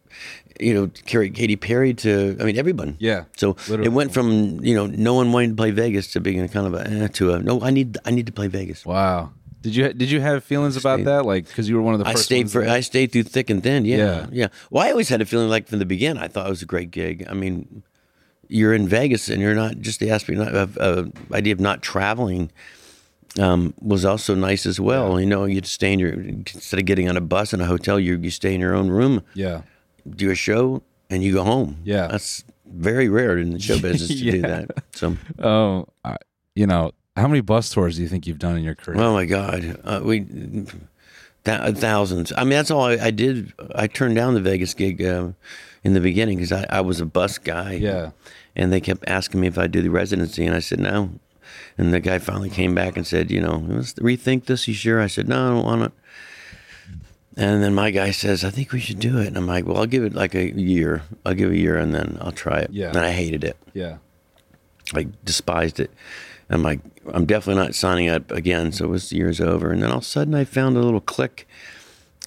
you know, Katy Perry to, I mean, everyone. Yeah. So literally. It went from you know, no one wanting to play Vegas to being kind of a eh, to a no. I need I need to play Vegas. Wow. Did you did you have feelings about stayed. that? Like, because you were one of the first. I stayed for. There. I stayed through thick and thin. Yeah, yeah, yeah. Well, I always had a feeling like from the beginning. I thought it was a great gig. I mean, you're in Vegas and you're not just the aspect of uh, idea of not traveling um, was also nice as well. Yeah. You know, you'd stay in your instead of getting on a bus in a hotel, you you stay in your own room. Yeah. Do a show and you go home. Yeah, that's very rare in the show business to yeah. do that. So, oh, I, you know. How many bus tours do you think you've done in your career? Oh my God, uh, we th- thousands. I mean, that's all I, I did. I turned down the Vegas gig uh, in the beginning because I, I was a bus guy. Yeah, and they kept asking me if I'd do the residency, and I said no. And the guy finally came back and said, you know, let's rethink this. You sure? I said no, I don't want it. And then my guy says, I think we should do it. And I'm like, well, I'll give it like a year. I'll give it a year, and then I'll try it. Yeah. And I hated it. Yeah, I despised it. I'm like, I'm definitely not signing up again. So it was years over. And then all of a sudden I found a little click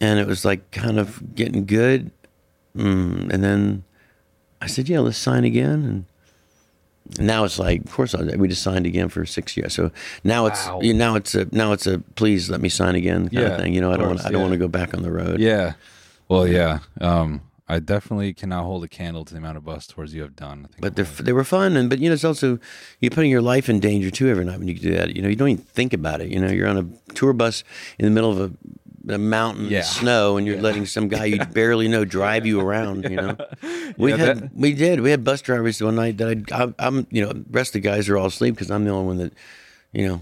and it was like kind of getting good. Mm, and then I said, yeah, let's sign again. And now it's like, of course, I'll, we just signed again for six years. So now it's, wow. you, now it's a, now it's a, please let me sign again kind yeah, of thing. You know, I don't, course, wanna, I don't yeah. want to go back on the road. Yeah. Well, yeah. Um, I definitely cannot hold a candle to the amount of bus tours you have done. I think but they they were fun, and but you know it's also you're putting your life in danger too every night when you do that. You know you don't even think about it. You know you're on a tour bus in the middle of a, a mountain yeah. snow, and you're yeah. letting some guy yeah. you barely know drive you around. Yeah. You know we yeah, had that... we did we had bus drivers one night that I'd, I, I'm you know the rest of the guys are all asleep because I'm the only one that you know.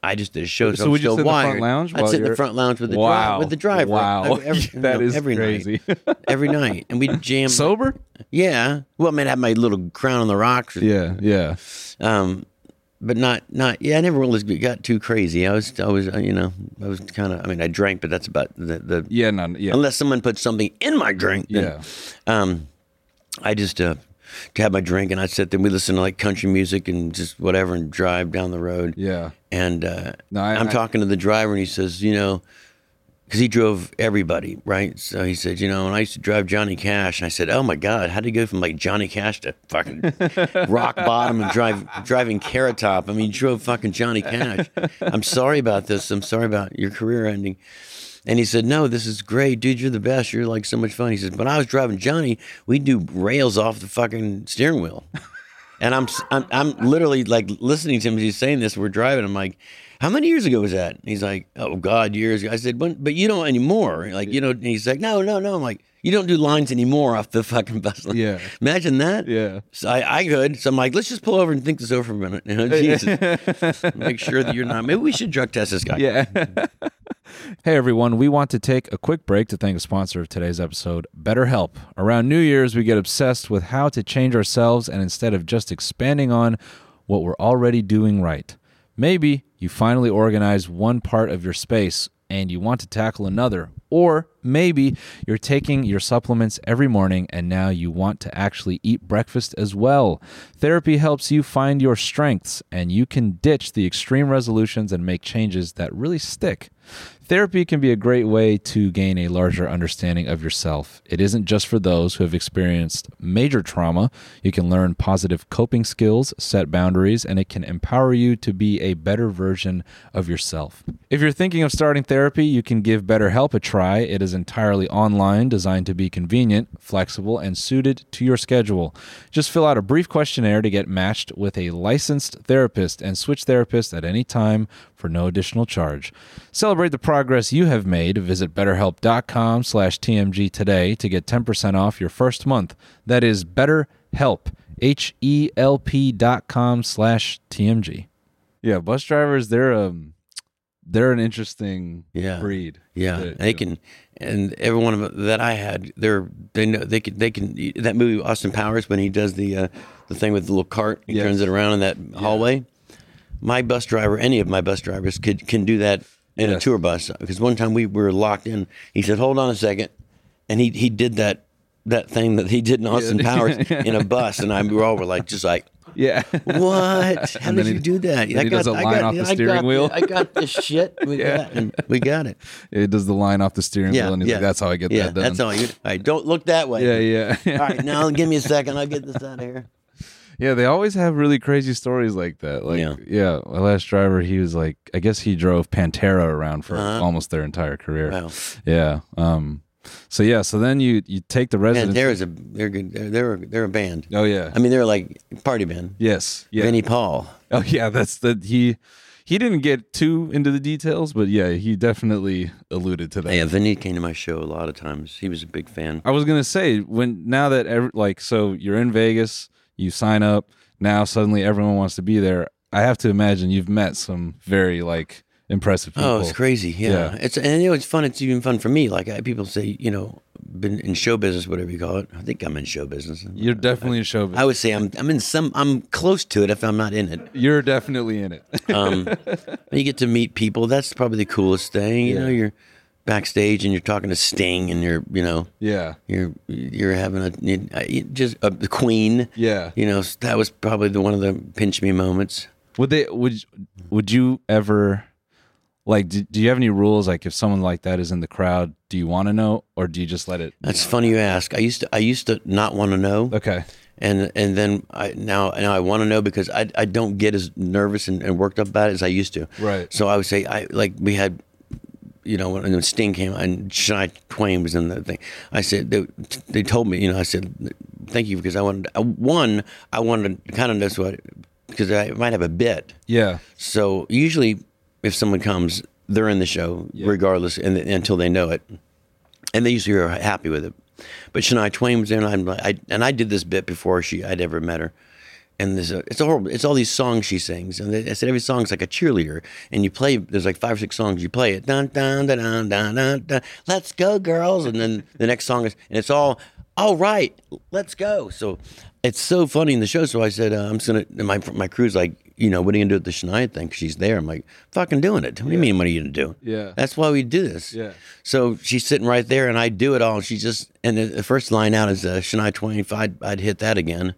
I just did a show, so, so I'm still wired. I'd sit in the front lounge with the, wow. dri- with the driver. Wow, I, every, that you know, is every crazy. Night, every night, and we jammed sober. Yeah, well, I mean, I had my little crown on the rocks. And, yeah, yeah, um, but not, not. Yeah, I never really got too crazy. I was, I was, you know, I was kind of. I mean, I drank, but that's about the. the yeah, no, yeah. Unless someone put something in my drink, then, yeah. Um, I just uh, to have my drink, and I'd sit there. We listen to like country music and just whatever, and drive down the road. Yeah. And uh, no, I, I'm I, talking to the driver, and he says, you know, because he drove everybody, right? So he said, you know, and I used to drive Johnny Cash, and I said, oh my God, how did he go from like Johnny Cash to fucking rock bottom and drive driving Carrot Top? I mean, he drove fucking Johnny Cash. I'm sorry about this. I'm sorry about your career ending. And he said, no, this is great, dude. You're the best. You're like so much fun. He says, when I was driving Johnny, we'd do rails off the fucking steering wheel. And I'm, I'm, I'm literally like listening to him as he's saying this. We're driving. I'm like, how many years ago was that? And he's like, oh God, years ago. I said, when, but you don't anymore. Like, you know, and he's like, no, no, no. I'm like, you don't do lines anymore off the fucking bus line. Yeah. Imagine that. Yeah. So I, I could. So I'm like, let's just pull over and think this over for a minute. You know, Jesus. Make sure that you're not. Maybe we should drug test this guy. Yeah. Hey, everyone. We want to take a quick break to thank a sponsor of today's episode, BetterHelp. Around New Year's, we get obsessed with how to change ourselves, and instead of just expanding on what we're already doing right. Maybe you finally organize one part of your space and you want to tackle another. Or maybe you're taking your supplements every morning and now you want to actually eat breakfast as well. Therapy helps you find your strengths and you can ditch the extreme resolutions and make changes that really stick. Therapy can be a great way to gain a larger understanding of yourself. It isn't just for those who have experienced major trauma. You can learn positive coping skills, set boundaries, and it can empower you to be a better version of yourself. If you're thinking of starting therapy, you can give BetterHelp a try. It is entirely online, designed to be convenient, flexible, and suited to your schedule. Just fill out a brief questionnaire to get matched with a licensed therapist and switch therapists at any time for no additional charge. Celebrate the progress you have made. Visit BetterHelp.com slash TMG today to get ten percent off your first month. That is BetterHelp, H E L P dot com slash T M G. Yeah, bus drivers, they're um, they're an interesting yeah. breed. Yeah, that, they can, and every one of them that I had, they're they know they can they can that movie Austin Powers when he does the uh, the thing with the little cart, he yes. turns it around in that yeah. hallway. My bus driver, any of my bus drivers, could can do that in yes. a tour bus. Because one time we were locked in. He said, hold on a second. And he he did that that thing that he did in Austin Powers in a bus. And I we all were like, just like, yeah, what? How did he, you do that? I he got, does a line got, off the I steering got, wheel. I got this shit. We, yeah. got, and we got it. It does the line off the steering yeah, wheel. And he's yeah. like, that's how I get yeah, that done. That's how I get it. All right, don't look that way. Yeah, yeah. All right, now give me a second. I'll get this out of here. Yeah, they always have really crazy stories like that. Like, yeah. yeah, my last driver, he was like, I guess he drove Pantera around for uh-huh. almost their entire career. Wow. Yeah. Um. So yeah. So then you, you take the residence. Pantera is a they're good. They're they're a, they're a band. Oh yeah. I mean, they're like party band. Yes. Yeah. Vinnie Paul. Oh yeah. That's the he. He didn't get too into the details, but yeah, he definitely alluded to that. Yeah, Vinny came to my show a lot of times. He was a big fan. I was gonna say when now that every, like so you're in Vegas. You sign up, now suddenly everyone wants to be there. I have to imagine you've met some very, like, impressive people. Oh, it's crazy, yeah. yeah. It's And, you know, it's fun. It's even fun for me. Like, I, people say, you know, been in show business, whatever you call it. I think I'm in show business. You're definitely I, in show business. I would say I'm I'm in some, I'm close to it if I'm not in it. You're definitely in it. um, you get to meet people. That's probably the coolest thing. You yeah. know, you're backstage and you're talking to Sting and you're you know yeah you're you're having a you, just a the Queen yeah you know that was probably the one of the pinch me moments. Would they would would you ever like do, do you have any rules like if someone like that is in the crowd do you want to know or do you just let it? That's you know? Funny you ask. I used to I used to not want to know. Okay. And and then I now now I want to know because I I don't get as nervous and, and worked up about it as I used to. Right. So I would say I like we had. You know, when, when Sting came and Shania Twain was in that thing, I said, they, they told me, you know, I said, thank you because I wanted, to, one, I wanted to kind of know what, because I might have a bit. Yeah. So usually if someone comes, they're in the show yeah. regardless and, until they know it. And they usually are happy with it. But Shania Twain was there and, I'm like, I, and I did this bit before she I'd ever met her. And there's a, it's a horrible, it's all these songs she sings. And they, I said, every song's like a cheerleader. And you play, there's like five or six songs. You play it, dun, dun, dun, dun, dun, dun, dun. Let's go, girls. And then the next song is, and it's all, all right, let's go. So it's so funny in the show. So I said, uh, I'm just going to, my my crew's like, you know, what are you going to do with the Shania thing? Because she's there. I'm like, fucking doing it. What do you yeah. mean, what are you going to do? Yeah. That's why we do this. Yeah. So she's sitting right there and I do it all. And she just, and the, the first line out is uh, Shania Twain, if I'd, I'd hit that again.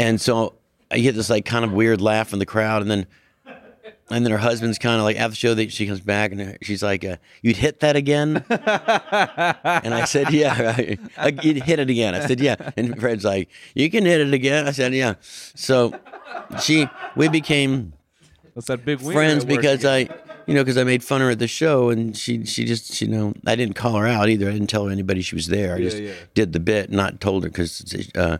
And so I get this like kind of weird laugh in the crowd, and then And then her husband's kind of like, after the show, that she comes back and she's like, uh, you'd hit that again? And I said, yeah. I, I, you'd hit it again. I said, yeah. And Fred's like, you can hit it again. I said, yeah. So she, we became That's that big friends because I, you know, because I made fun of her at the show. And she, she just, you know, I didn't call her out either. I didn't tell her anybody she was there. I yeah, just yeah. did the bit, not told her because, uh,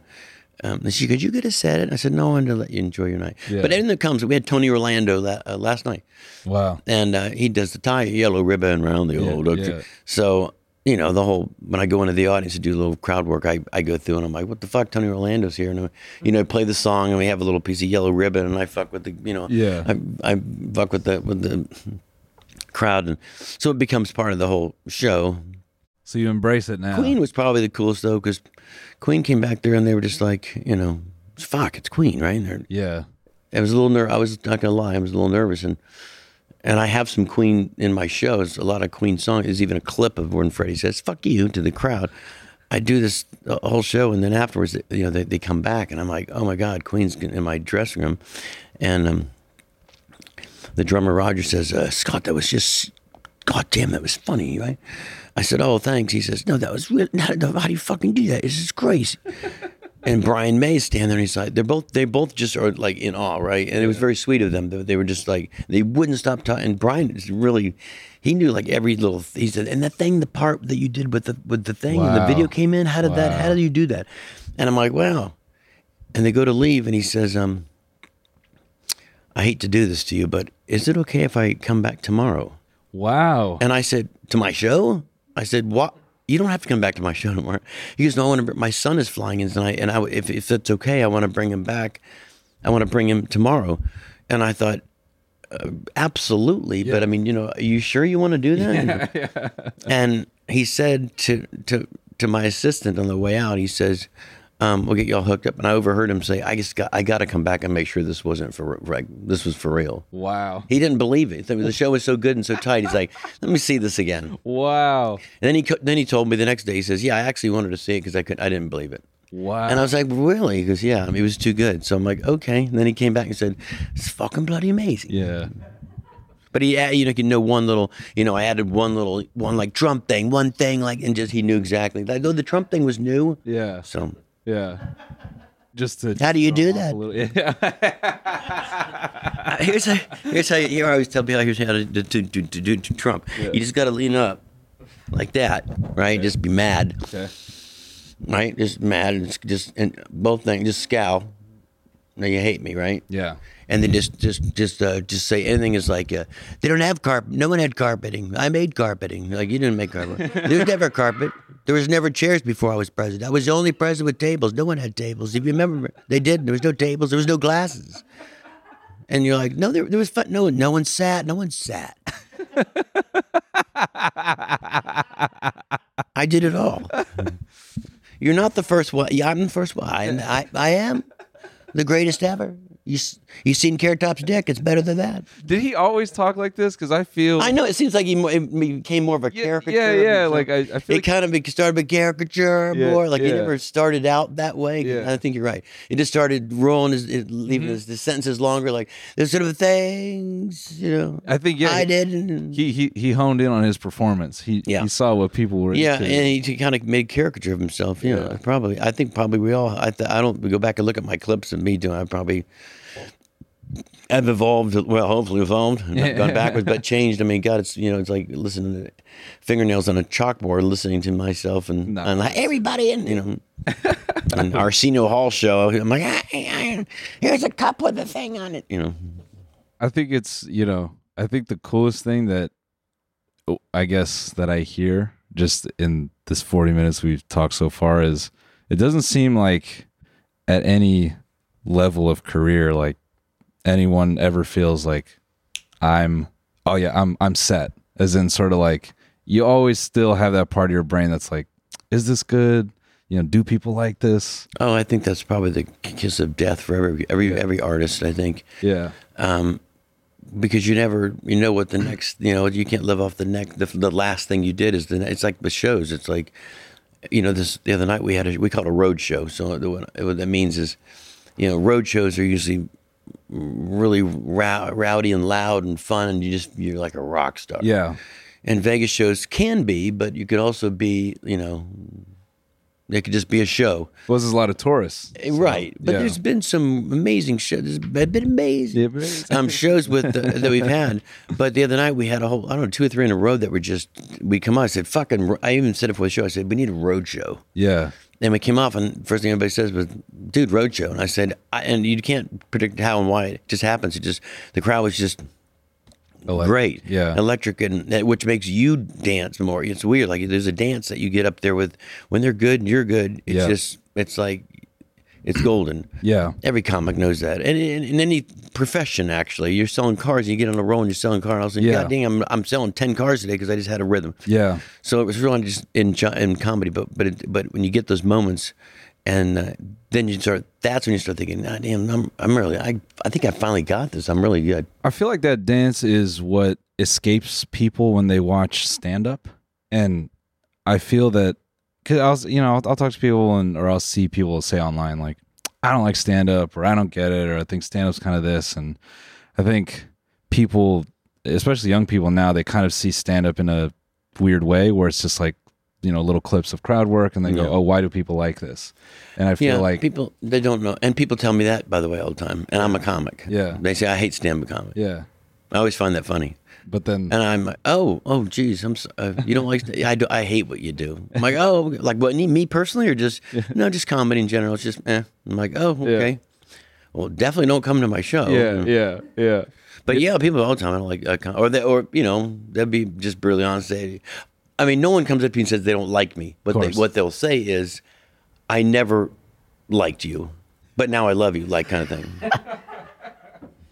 Um, and she goes, you could have said it. And I said, no, I wanted to let you enjoy your night. Yeah. But in the comes, we had Tony Orlando that, uh, last night. Wow. And uh, he does the tie, yellow ribbon around the yeah, old oak tree. Yeah. So, you know, the whole, when I go into the audience to do a little crowd work, I, I go through and I'm like, what the fuck, Tony Orlando's here. And, I, you know, I play the song and we have a little piece of yellow ribbon and I fuck with the, you know, yeah. I, I fuck with the, with the crowd. And so it becomes part of the whole show. So you embrace it now. Queen was probably the coolest though, because Queen came back there and they were just like, you know, fuck, it's Queen, right? And yeah. I was a little nervous. I was not gonna lie, I was a little nervous, and and I have some Queen in my shows. A lot of Queen songs. There's even a clip of when Freddie says "fuck you" to the crowd. I do this whole show, and then afterwards, you know, they, they come back, and I'm like, oh my god, Queen's in my dressing room, and um, the drummer Roger says, uh, Scott, that was just. God damn, that was funny, right? I said, oh, thanks. He says, no, that was real. How do you fucking do that? This is crazy. And Brian May stand there and he's like, they're both, they both just are like in awe, right? And yeah. It was very sweet of them. They, they were just like, they wouldn't stop talking. And Brian is really, he knew like every little, he said, and that thing, the part that you did with the with the thing, wow. And the video came in, how did wow. that, how did you do that? And I'm like, wow. And they go to leave and he says, um, I hate to do this to you, but is it okay if I come back tomorrow? Wow. And I said, to my show? I said, what? You don't have to come back to my show tomorrow. He goes, no, I want to, my son is flying in tonight, and I, if, if it's okay, I want to bring him back. I want to bring him tomorrow. And I thought, uh, absolutely. Yeah. But I mean, you know, are you sure you want to do that? Yeah, yeah. And he said to, to, to my assistant on the way out, he says, um, we'll get y'all hooked up. And I overheard him say, I just got, I got to come back and make sure this wasn't for, like, this was for real. Wow. He didn't believe it. The show was so good and so tight. He's like, let me see this again. Wow. And then he, then he told me the next day, he says, yeah, I actually wanted to see it because I could, I didn't believe it. Wow. And I was like, really? He goes, yeah, I mean, it was too good. So I'm like, okay. And then he came back and said, it's fucking bloody amazing. Yeah. But he, you know, you know, one little, you know, I added one little, one like Trump thing, one thing like, and just, he knew exactly. Like, though the Trump thing was new. Yeah. So. Yeah, just to how do you do that? Yeah. here's how here's how you, you always tell people here's how to do to, to, to, to, to Trump. Yeah. You just got to lean up like that, right? Okay. Just be mad, okay. Right? Just mad and just and both things. Just scowl. Now you hate me, right? Yeah. And then just just just uh, just say anything is like uh, they don't have carpet. No one had carpeting. I made carpeting. Like you didn't make carpet. There's never carpet. There was never chairs before I was president. I was the only president with tables. No one had tables. If you remember, they didn't. There was no tables. There was no glasses. And you're like, no, there, there was fun. No, no one sat. No one sat. I did it all. You're not the first one. Yeah, I'm the first one. I, I, I am the greatest ever. You you seen Carrot Top's dick? It's better than that. Did he always talk like this? Because I feel I know it seems like he became more of a yeah, caricature. Yeah, yeah. Like I, I feel it like... kind of started with caricature yeah, more. Like yeah. He never started out that way. Yeah. I think you're right. It just started rolling, his, it, leaving mm-hmm. his, the sentences longer. Like there's sort of things, you know. I think yeah. I did. And, he he he honed in on his performance. He yeah. he saw what people were. Yeah, into. And he, he kind of made caricature of himself. You yeah, know, probably. I think probably we all. I th- I don't go back and look at my clips of me doing. I probably. I've evolved, well, hopefully evolved, not gone backwards, but changed. I mean, God, it's, you know, it's like listening to fingernails on a chalkboard, listening to myself and, no. and like everybody in, you know, an Arsenio Hall show. I'm like, I, I, here's a cup with a thing on it, you know. I think it's, you know, I think the coolest thing that oh, I guess that I hear just in this forty minutes we've talked so far is it doesn't seem like at any level of career, like, anyone ever feels like I'm oh yeah I'm I'm set, as in sort of like you always still have that part of your brain that's like, is this good, you know, do people like this? Oh, I think that's probably the kiss of death for every every, yeah. every artist, I think. Yeah. Um because you never you know what the next, you know, you can't live off the neck the, the last thing you did is the it's like the shows it's like, you know, this the other night we had a we called a road show. So the, what that means is, you know, road shows are usually really row- rowdy and loud and fun, and you just, you're like a rock star. Yeah. And Vegas shows can be, but you could also be, you know, it could just be a show. Well, there's a lot of tourists. So, right. But yeah. there's been some amazing shows. There's been amazing um, shows with the, that we've had. But the other night we had a whole, I don't know, two or three in a row that were just, we come on, I said, fucking, I even said it for the show, I said, we need a road show. Yeah. And we came off, and first thing everybody says was, dude, road show. And I said, I, and you can't predict how and why it just happens. It just, the crowd was just Elect- great. Yeah. Electric, and which makes you dance more. It's weird. Like there's a dance that you get up there with when they're good and you're good. It's yeah. just, it's like, it's golden. Yeah. Every comic knows that. And in, in any profession, actually, you're selling cars and you get on a roll and you're selling cars. And I was like, yeah. God dang, I'm, I'm selling ten cars today because I just had a rhythm. Yeah. So it was really just in, in comedy. But but it, but when you get those moments and uh, then you start, that's when you start thinking, nah, damn, I'm, I'm really, I, I think I finally got this. I'm really good. I feel like that dance is what escapes people when they watch stand-up. And I feel that, cause I was, you know, I'll, I'll talk to people and or I'll see people say online like, I don't like stand up, or I don't get it, or I think stand up's kind of this. And I think people, especially young people now, they kind of see stand up in a weird way where it's just like, you know, little clips of crowd work, and they yeah. go, oh, why do people like this? And I feel yeah, like people, they don't know. And people tell me that, by the way, all the time. And I'm a comic. Yeah. They say I hate stand up comedy. Yeah. I always find that funny. But then, and I'm like, oh, oh, geez, I'm so, uh, you don't like, I do, I hate what you do. I'm like, oh, like what? Me personally, or just yeah. no, just comedy in general. It's just, eh. I'm like, oh, okay. Yeah. Well, definitely don't come to my show. Yeah, yeah, yeah. But it's, yeah, people all the time I don't like, or they, or you know, they'd be just brutally honest. They, I mean, no one comes up to you and says they don't like me. But they, what they'll say is, I never liked you, but now I love you, like kind of thing.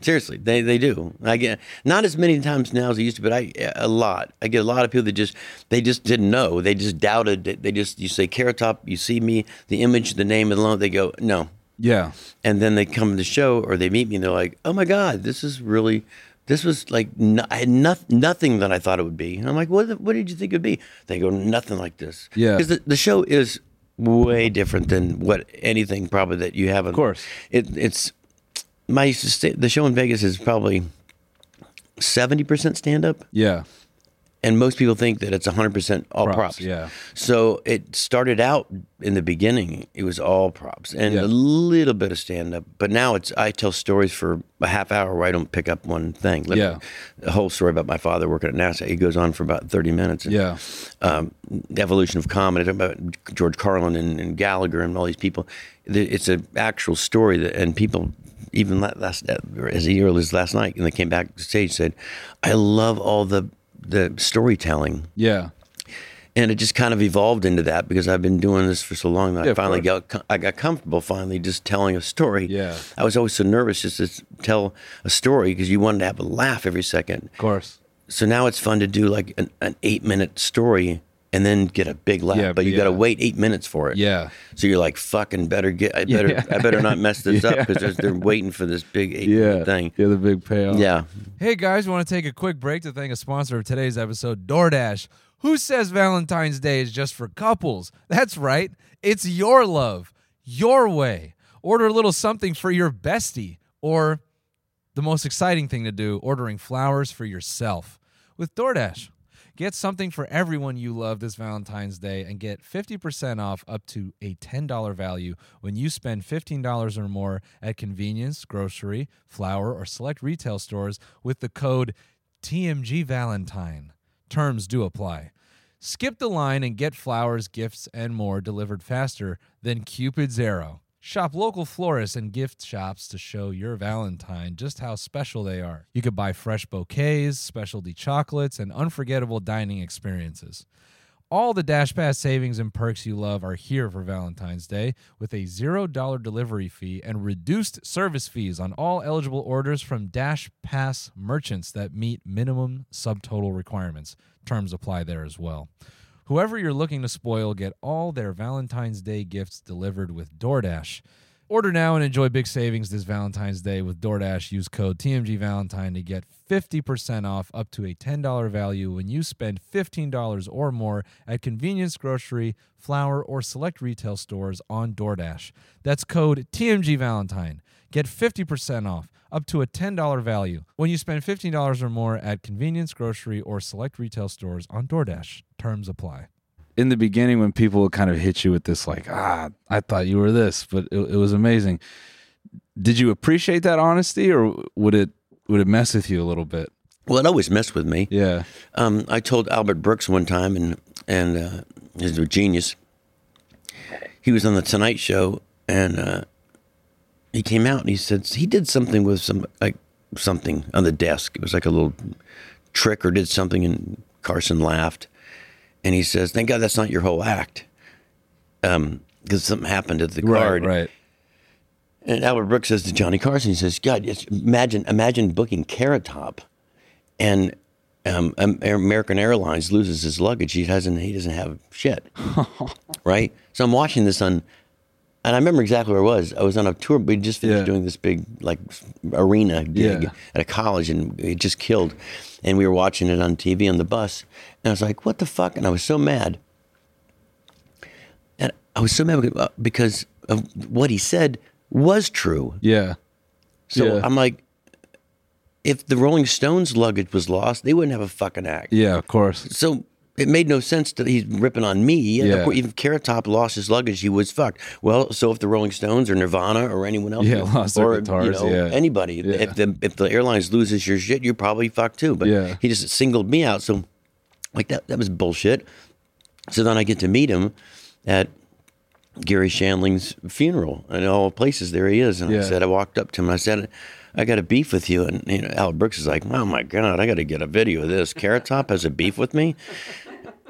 Seriously, they, they do. I get not as many times now as I used to, but I a lot. I get a lot of people that just they just didn't know. They just doubted. They just you say Carrot Top, you see me, the image, the name, and alone. They go no. Yeah. And then they come to the show or they meet me and they're like, oh my God, this is really, this was like no, I had no, nothing that I thought it would be. And I'm like, what what did you think it would be? They go nothing like this. Yeah. Because the, the show is way different than what anything probably that you have. Of course. It it's. My the show in Vegas is probably seventy percent stand-up. Yeah. And most people think that it's one hundred percent all props. props. Yeah. So it started out in the beginning, it was all props and yeah. a little bit of stand-up. But now it's I tell stories for a half hour where I don't pick up one thing. Let yeah. me, a whole story about my father working at NASA. He goes on for about thirty minutes. And, yeah. Um, the evolution of comedy, about George Carlin and, and Gallagher and all these people. It's an actual story that and people... Even last as early as last night, and they came back to stage said, "I love all the the storytelling." Yeah, and it just kind of evolved into that because I've been doing this for so long that yeah, I finally got I got comfortable finally just telling a story. Yeah, I was always so nervous just to tell a story because you wanted to have a laugh every second. Of course. So now it's fun to do like an, an eight minute story. And then get a big laugh, yeah, but you yeah. got to wait eight minutes for it. Yeah. So you're like, fucking better get, I better, yeah. I better not mess this yeah. up because they're waiting for this big eight yeah. minute thing. Yeah, the big payoff. Yeah. Hey guys, we want to take a quick break to thank a sponsor of today's episode, DoorDash. Who says Valentine's Day is just for couples? That's right. It's your love, your way. Order a little something for your bestie, or the most exciting thing to do, ordering flowers for yourself with DoorDash. Get something for everyone you love this Valentine's Day and get fifty percent off up to a ten dollars value when you spend fifteen dollars or more at convenience, grocery, flower, or select retail stores with the code T M G Valentine. Terms do apply. Skip the line and get flowers, gifts, and more delivered faster than Cupid's arrow. Shop local florists and gift shops to show your Valentine just how special they are. You could buy fresh bouquets, specialty chocolates, and unforgettable dining experiences. All the DashPass savings and perks you love are here for Valentine's Day with a zero dollars delivery fee and reduced service fees on all eligible orders from DashPass merchants that meet minimum subtotal requirements. Terms apply there as well. Whoever you're looking to spoil, get all their Valentine's Day gifts delivered with DoorDash. Order now and enjoy big savings this Valentine's Day with DoorDash. Use code T M G Valentine to get fifty percent off up to a ten dollars value when you spend fifteen dollars or more at convenience, grocery, flower, or select retail stores on DoorDash. That's code T M G Valentine. Get fifty percent off up to a ten dollars value when you spend fifteen dollars or more at convenience, grocery, or select retail stores on DoorDash. Terms apply. In the beginning, when people would kind of hit you with this, like, ah, I thought you were this, but it, it was amazing. Did you appreciate that honesty, or would it would it mess with you a little bit? Well, it always messed with me. Yeah. Um, I told Albert Brooks one time, and and uh, he's a genius. He was on the Tonight Show, and uh, he came out and he said he did something with some like something on the desk. It was like a little trick or did something, and Carson laughed. And he says, "Thank God that's not your whole act, because um, something happened at the card." Right, right. And Albert Brooks says to Johnny Carson, he says, "God, imagine, imagine booking Carrot Top, and um, American Airlines loses his luggage. He doesn't, he doesn't have shit, right?" So I'm watching this on, and I remember exactly where I was. I was on a tour. We just finished yeah. doing this big like arena gig yeah. at a college, and it just killed. And we were watching it on T V on the bus. And I was like, what the fuck? And I was so mad. And I was so mad because of what he said was true. Yeah. So yeah. I'm like, if the Rolling Stones luggage was lost, they wouldn't have a fucking act. Yeah, of course. So it made no sense that he's ripping on me. And yeah. Of course, even if Carrot Top lost his luggage, he was fucked. Well, so if the Rolling Stones or Nirvana or anyone else, yeah, lost or their guitars, you know, yeah. anybody, yeah. if the if the airlines loses your shit, you're probably fucked too. But yeah. he just singled me out. So like that that was bullshit. So then I get to meet him at Gary Shandling's funeral, and all places there he is. And yeah. I said, I walked up to him. And I said, I got a beef with you. And you know, Al Brooks is like, oh my God, I got to get a video of this. Carrot Top has a beef with me.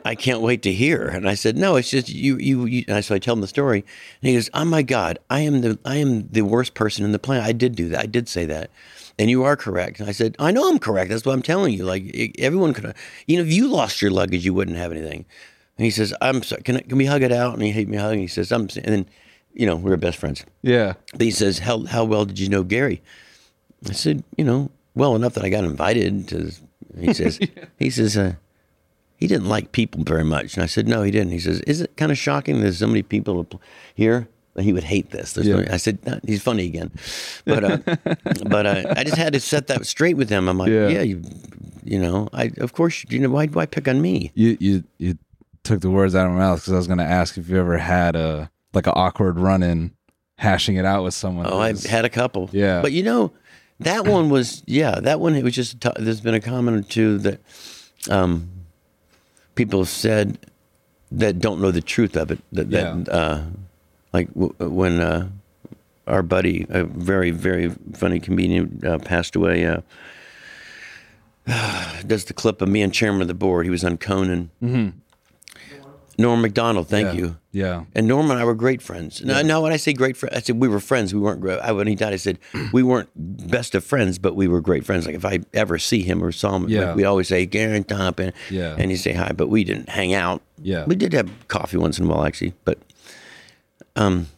I can't wait to hear. And I said, no, it's just you, you, you. And so I tell him the story, and he goes, oh my God, I am the, I am the worst person in the planet. I did do that. I did say that. And you are correct. And I said, I know I'm correct. That's what I'm telling you. Like everyone could, you know, if you lost your luggage, you wouldn't have anything. And he says, I'm sorry, can, I, can we hug it out? And he hate me hugging. He says, I'm, and then, you know, we were best friends. Yeah. But he says, how, how well did you know Gary? I said, you know, well enough that I got invited to, he says, yeah. he says, uh, he didn't like people very much. And I said, no, he didn't. He says, is it kind of shocking there's so many people here? He would hate this. There's yeah. no, I said, no, he's funny again. But uh, but uh, I just had to set that straight with him. I'm like, yeah, yeah you, you know, I of course, you know, why, why pick on me? You you you took the words out of my mouth, because I was going to ask if you ever had a like an awkward run-in hashing it out with someone. Oh, I've had a couple. Yeah. But you know, that one was, yeah, that one, it was just, t- there's been a comment or two that um, people have said that don't know the truth of it. That, yeah. that uh, like w- when uh, our buddy, a very, very funny comedian, uh, passed away, uh, does the clip of me and chairman of the board. He was on Conan. Mm-hmm. Norm MacDonald, thank yeah. you. Yeah. And Norm and I were great friends. Now, yeah. now when I say great friends, I said we were friends. We weren't great. I, when he died, I said we weren't best of friends, but we were great friends. Like if I ever see him or saw him, yeah. like, we always say, Garen Top, and, yeah. and he'd say hi, but we didn't hang out. Yeah. We did have coffee once in a while, actually. But um,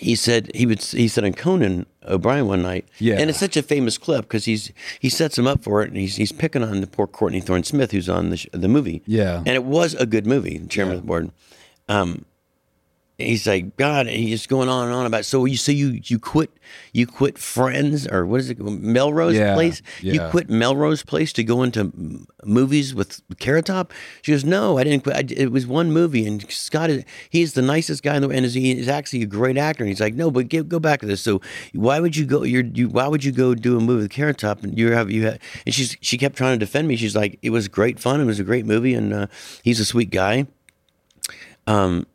he said, he would. He said on Conan O'Brien one night, yeah. and it's such a famous clip because he's he sets him up for it, and he's he's picking on the poor Courtney Thorne Smith who's on the sh- the movie, yeah, and it was a good movie, Chairman yeah. of the Board. Um, he's like, God, and he's going on and on about. So you so you you quit you quit Friends or what is it, Melrose yeah. Place? Yeah. You quit Melrose Place to go into movies with Carrot Top? She goes, no, I didn't quit. I, it was one movie, and Scott is he's the nicest guy in the world, and is, he is actually a great actor. And he's like, no, but get, go back to this. So why would you go? You're, you why would you go do a movie with Carrot Top? And you have you have, and she's she kept trying to defend me. She's like, it was great fun. It was a great movie, and uh, he's a sweet guy. Um.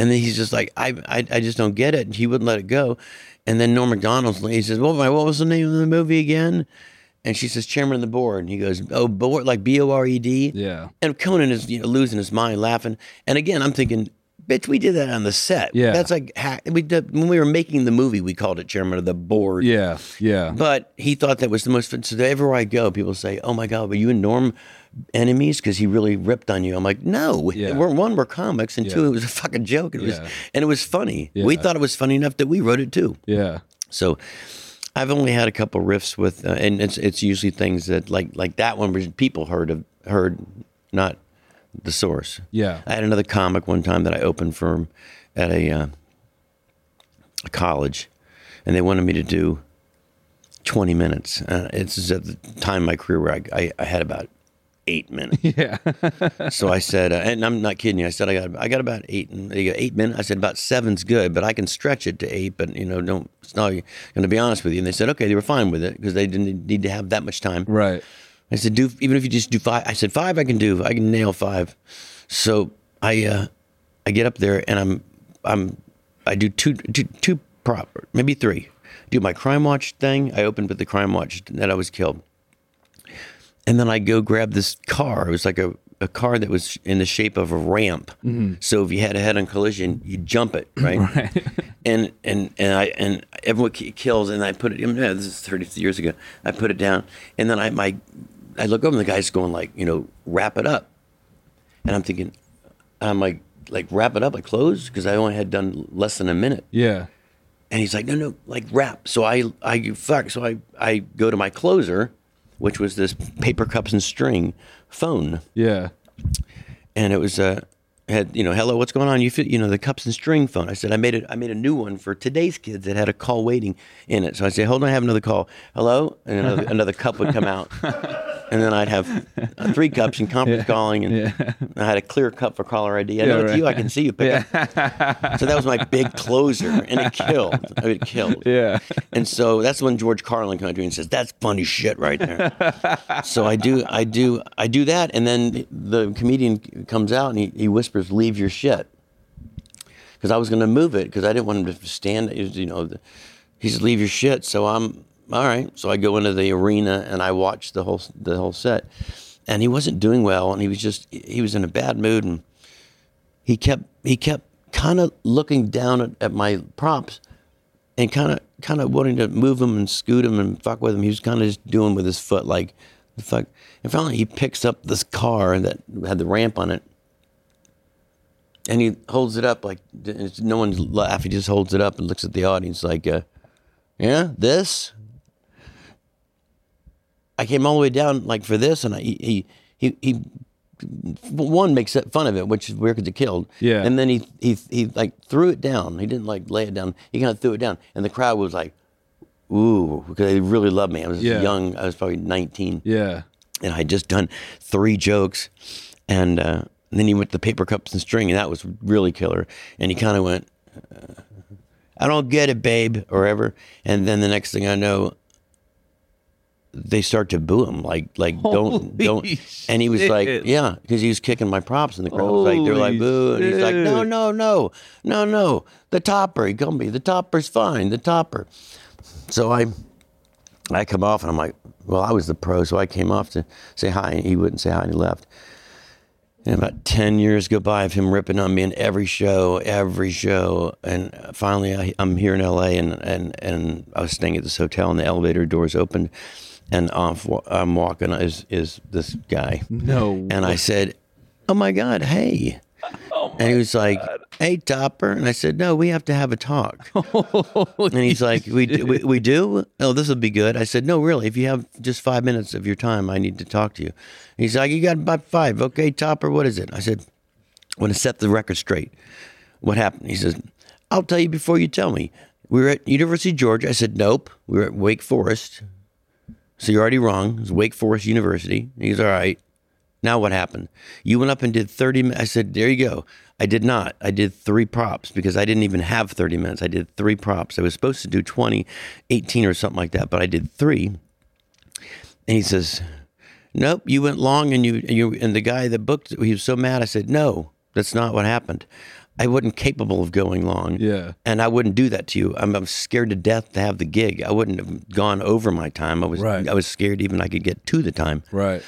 And then he's just like, I, I I just don't get it. And he wouldn't let it go. And then Norm MacDonald's, he says, well, what was the name of the movie again? And she says, Chairman of the Board. And he goes, oh, board, like B O R E D? Yeah. And Conan is you know, losing his mind, laughing. And again, I'm thinking, bitch, we did that on the set. Yeah. That's like, we did, when we were making the movie, we called it Chairman of the Board. Yeah, yeah. But he thought that was the most, so everywhere I go, people say, oh my God, were you and Norm enemies because he really ripped on you. I'm like, no, yeah. we're one, we're comics, and yeah. two, it was a fucking joke. It yeah. was, and it was funny. Yeah. We thought it was funny enough that we wrote it too. Yeah. So I've only had a couple riffs with, uh, and it's it's usually things that like like that one, which people heard of, heard not the source. Yeah. I had another comic one time that I opened for him at a, uh, a college, and they wanted me to do twenty minutes. Uh, it's at the time in my career where I, I, I had about eight minutes. Yeah. So I said, uh, and I'm not kidding you. I said I got I got about eight and eight minutes. I said about seven's good, but I can stretch it to eight. But you know, don't. It's not going to be honest with you. And they said okay, they were fine with it because they didn't need to have that much time. Right. I said do even if you just do five. I said five I can do. I can nail five. So I uh, I get up there and I'm I'm I do two two two prop maybe three. Do my Crime Watch thing. I opened with the Crime Watch that I was killed. And then I go grab this car. It was like a, a car that was in the shape of a ramp. Mm-hmm. So if you had a head-on collision, you jump it, right? Right. And and and I and everyone kills. And I put it. Yeah, this is thirty years ago. I put it down. And then I my I look over and the guy's going like, you know, wrap it up. And I'm thinking, I'm like like wrap it up. I close because I only had done less than a minute. Yeah. And he's like, no, no, like wrap. So I I fuck. So I I go to my closer, which was this paper cups and string phone. Yeah. And it was uh had, you know, hello, what's going on? You feel, you know, the cups and string phone. I said, I made it I made a new one for today's kids that had a call waiting in it. So I say, hold on, I have another call. Hello? And another, another cup would come out. And then I'd have three cups and conference yeah. calling, and yeah. I had a clear cup for caller I D. I know yeah, it's right. you, I can see you pick yeah. up. So that was my big closer, and it killed. I mean, it killed. Yeah. And so that's when George Carlin comes to me and says, "That's funny shit right there." So I do, I do, I do that, and then the comedian comes out and he, he whispers, "Leave your shit," because I was going to move it because I didn't want him to stand. You know, he says, "Leave your shit." So I'm. All right, so I go into the arena and I watch the whole the whole set, and he wasn't doing well, and he was just he was in a bad mood, and he kept he kept kind of looking down at, at my props, and kind of kind of wanting to move him and scoot him and fuck with him. He was kind of just doing with his foot like the fuck. And finally, he picks up this car that had the ramp on it, and he holds it up like no one's laughing. He just holds it up and looks at the audience like, uh, yeah, this. I came all the way down like for this, and I, he, he, he, one makes fun of it, which is weird because it killed. Yeah. And then he, he, he like threw it down. He didn't like lay it down. He kind of threw it down, and the crowd was like, "Ooh," because they really loved me. I was yeah. young. I was probably nineteen. Yeah. And I had just done three jokes, and, uh, and then he went to the paper cups and string, and that was really killer. And he kind of went, uh, "I don't get it, babe," or ever. And then the next thing I know, they start to boo him like like Holy don't don't and he was shit. like yeah because he was kicking my props and the crowd was like they're like boo and shit. He's like no no no no no the topper he come be the topper's fine the topper so I I come off and I'm like well I was the pro so I came off to say hi and he wouldn't say hi and he left and about ten years go by of him ripping on me in every show every show and finally I, I'm here in L A and and and I was staying at this hotel and the elevator doors opened. And off, I'm walking is is this guy. No. And I said, "Oh my God, hey!" Oh my and he was God. like, "Hey, Topper." And I said, "No, we have to have a talk." And he's like, "We we, we do? Oh, this will be good." I said, "No, really. If you have just five minutes of your time, I need to talk to you." And he's like, "You got about five, okay, Topper? What is it?" I said, "I want to set the record straight. What happened?" He says, "I'll tell you before you tell me. We were at University of Georgia." I said, "Nope. We were at Wake Forest." So you're already wrong. It's Wake Forest University. And he's all right. Now what happened? You went up and did thirty minutes. I said, there you go. I did not. I did three props because I didn't even have thirty minutes. I did three props. I was supposed to do twenty, eighteen or something like that, but I did three. And he says, nope, you went long and you, and, you, and the guy that booked, he was so mad. I said, no, that's not what happened. I wasn't capable of going long. Yeah. And I wouldn't do that to you. I'm, I'm scared to death to have the gig. I wouldn't have gone over my time. I was right. I was scared even I could get to the time. Right.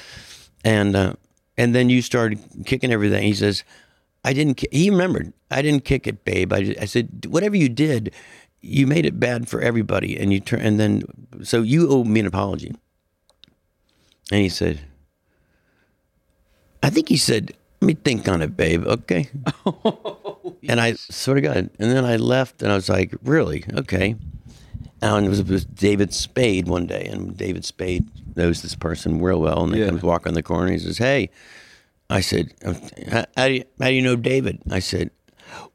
And uh, and then you started kicking everything. He says, I didn't ki-. He remembered. I didn't kick it, babe. I, I said, whatever you did, you made it bad for everybody. And you tur- and then, so you owe me an apology. And he said, I think he said, let me think on it, babe. Okay. Oh, yes. And I sort of got it. And then I left and I was like, really? Okay. And it was, it was David Spade one day. And David Spade knows this person real well. And he yeah. comes walking in the corner and he says, hey. I said, how, how, do you, how do you know David? I said,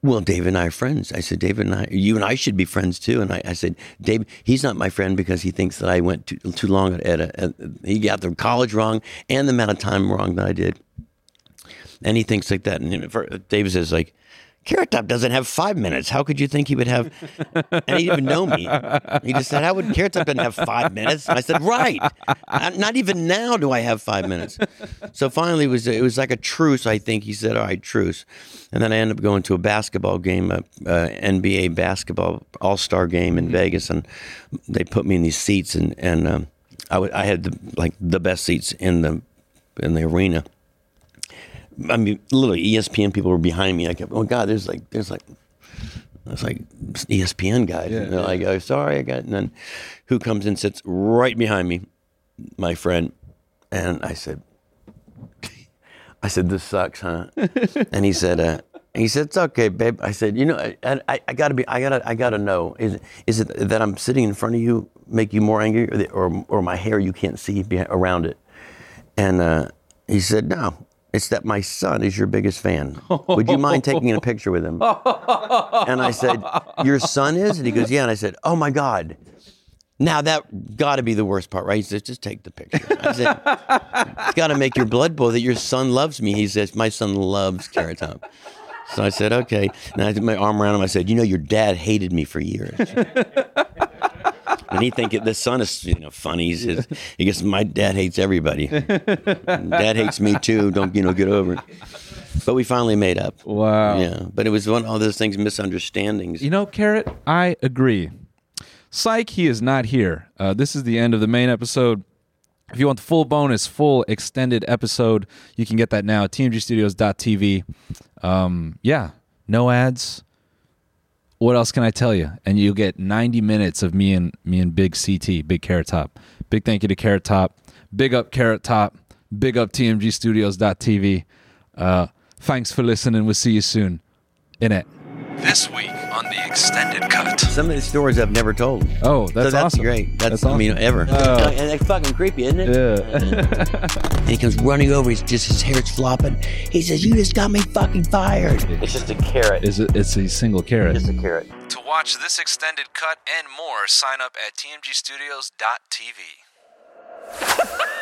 well, David and I are friends. I said, David and I, you and I should be friends too. And I, I said, David, he's not my friend because he thinks that I went too, too long at a, at, he got the college wrong and the amount of time wrong that I did. And he thinks like that. And for, David says like, Carrot Top doesn't have five minutes. How could you think he would have? And he didn't even know me. He just said, how would Carrot Top doesn't have five minutes? And I said, right. I, not even now do I have five minutes. So finally, it was it was like a truce, I think. He said, all right, truce. And then I ended up going to a basketball game, a uh, N B A basketball all-star game in mm-hmm. Vegas. And they put me in these seats. And, and um, I, w- I had the, like the best seats in the in the arena. I mean, literally, E S P N people were behind me. I kept, oh God, there's like, there's like, it's like E S P N guys. Yeah, and they're yeah. like, oh, sorry, I got. And then, who comes and sits right behind me, my friend, and I said, I said, this sucks, huh? And he said, uh, he said, it's okay, babe. I said, you know, I, I, I gotta be, I gotta, I gotta know. Is, is it that I'm sitting in front of you make you more angry, or the, or, or my hair you can't see behind, around it? And uh, he said, no. It's that my son is your biggest fan. Would you mind taking a picture with him? And I said, your son is? And he goes, yeah. And I said, oh my God. Now that got to be the worst part, right? He says, just take the picture. I said, it's got to make your blood boil that your son loves me. He says, my son loves Carrot Top. So I said, okay. And I put my arm around him. I said, you know, your dad hated me for years. And he think the son is, you know, funny. He says, he goes, my dad hates everybody. Dad hates me too. Don't, you know, get over it. But we finally made up. Wow. Yeah. But it was one of all those things, misunderstandings. You know, Carrot, I agree. Psych, he is not here. Uh, this is the end of the main episode. If you want the full bonus, full extended episode, you can get that now at T M G studios dot T V. Um, yeah. No ads. What else can I tell you? And you'll get ninety minutes of me and me and Big C T, Big Carrot Top. Big thank you to Carrot Top. Big up Carrot Top. Big up T M G studios dot T V. Uh, thanks for listening. We'll see you soon. In it. This week on the extended cut. Some of the stories I've never told. Oh, that's, so that's awesome. Great. That's, that's awesome. I mean, ever. Uh, and that's fucking creepy, isn't it? Yeah. And he comes running over. He's just, his hair's flopping. He says, you just got me fucking fired. It's just a carrot. It's a, it's a single carrot. It's a carrot. To watch this extended cut and more, sign up at T M G studios dot T V.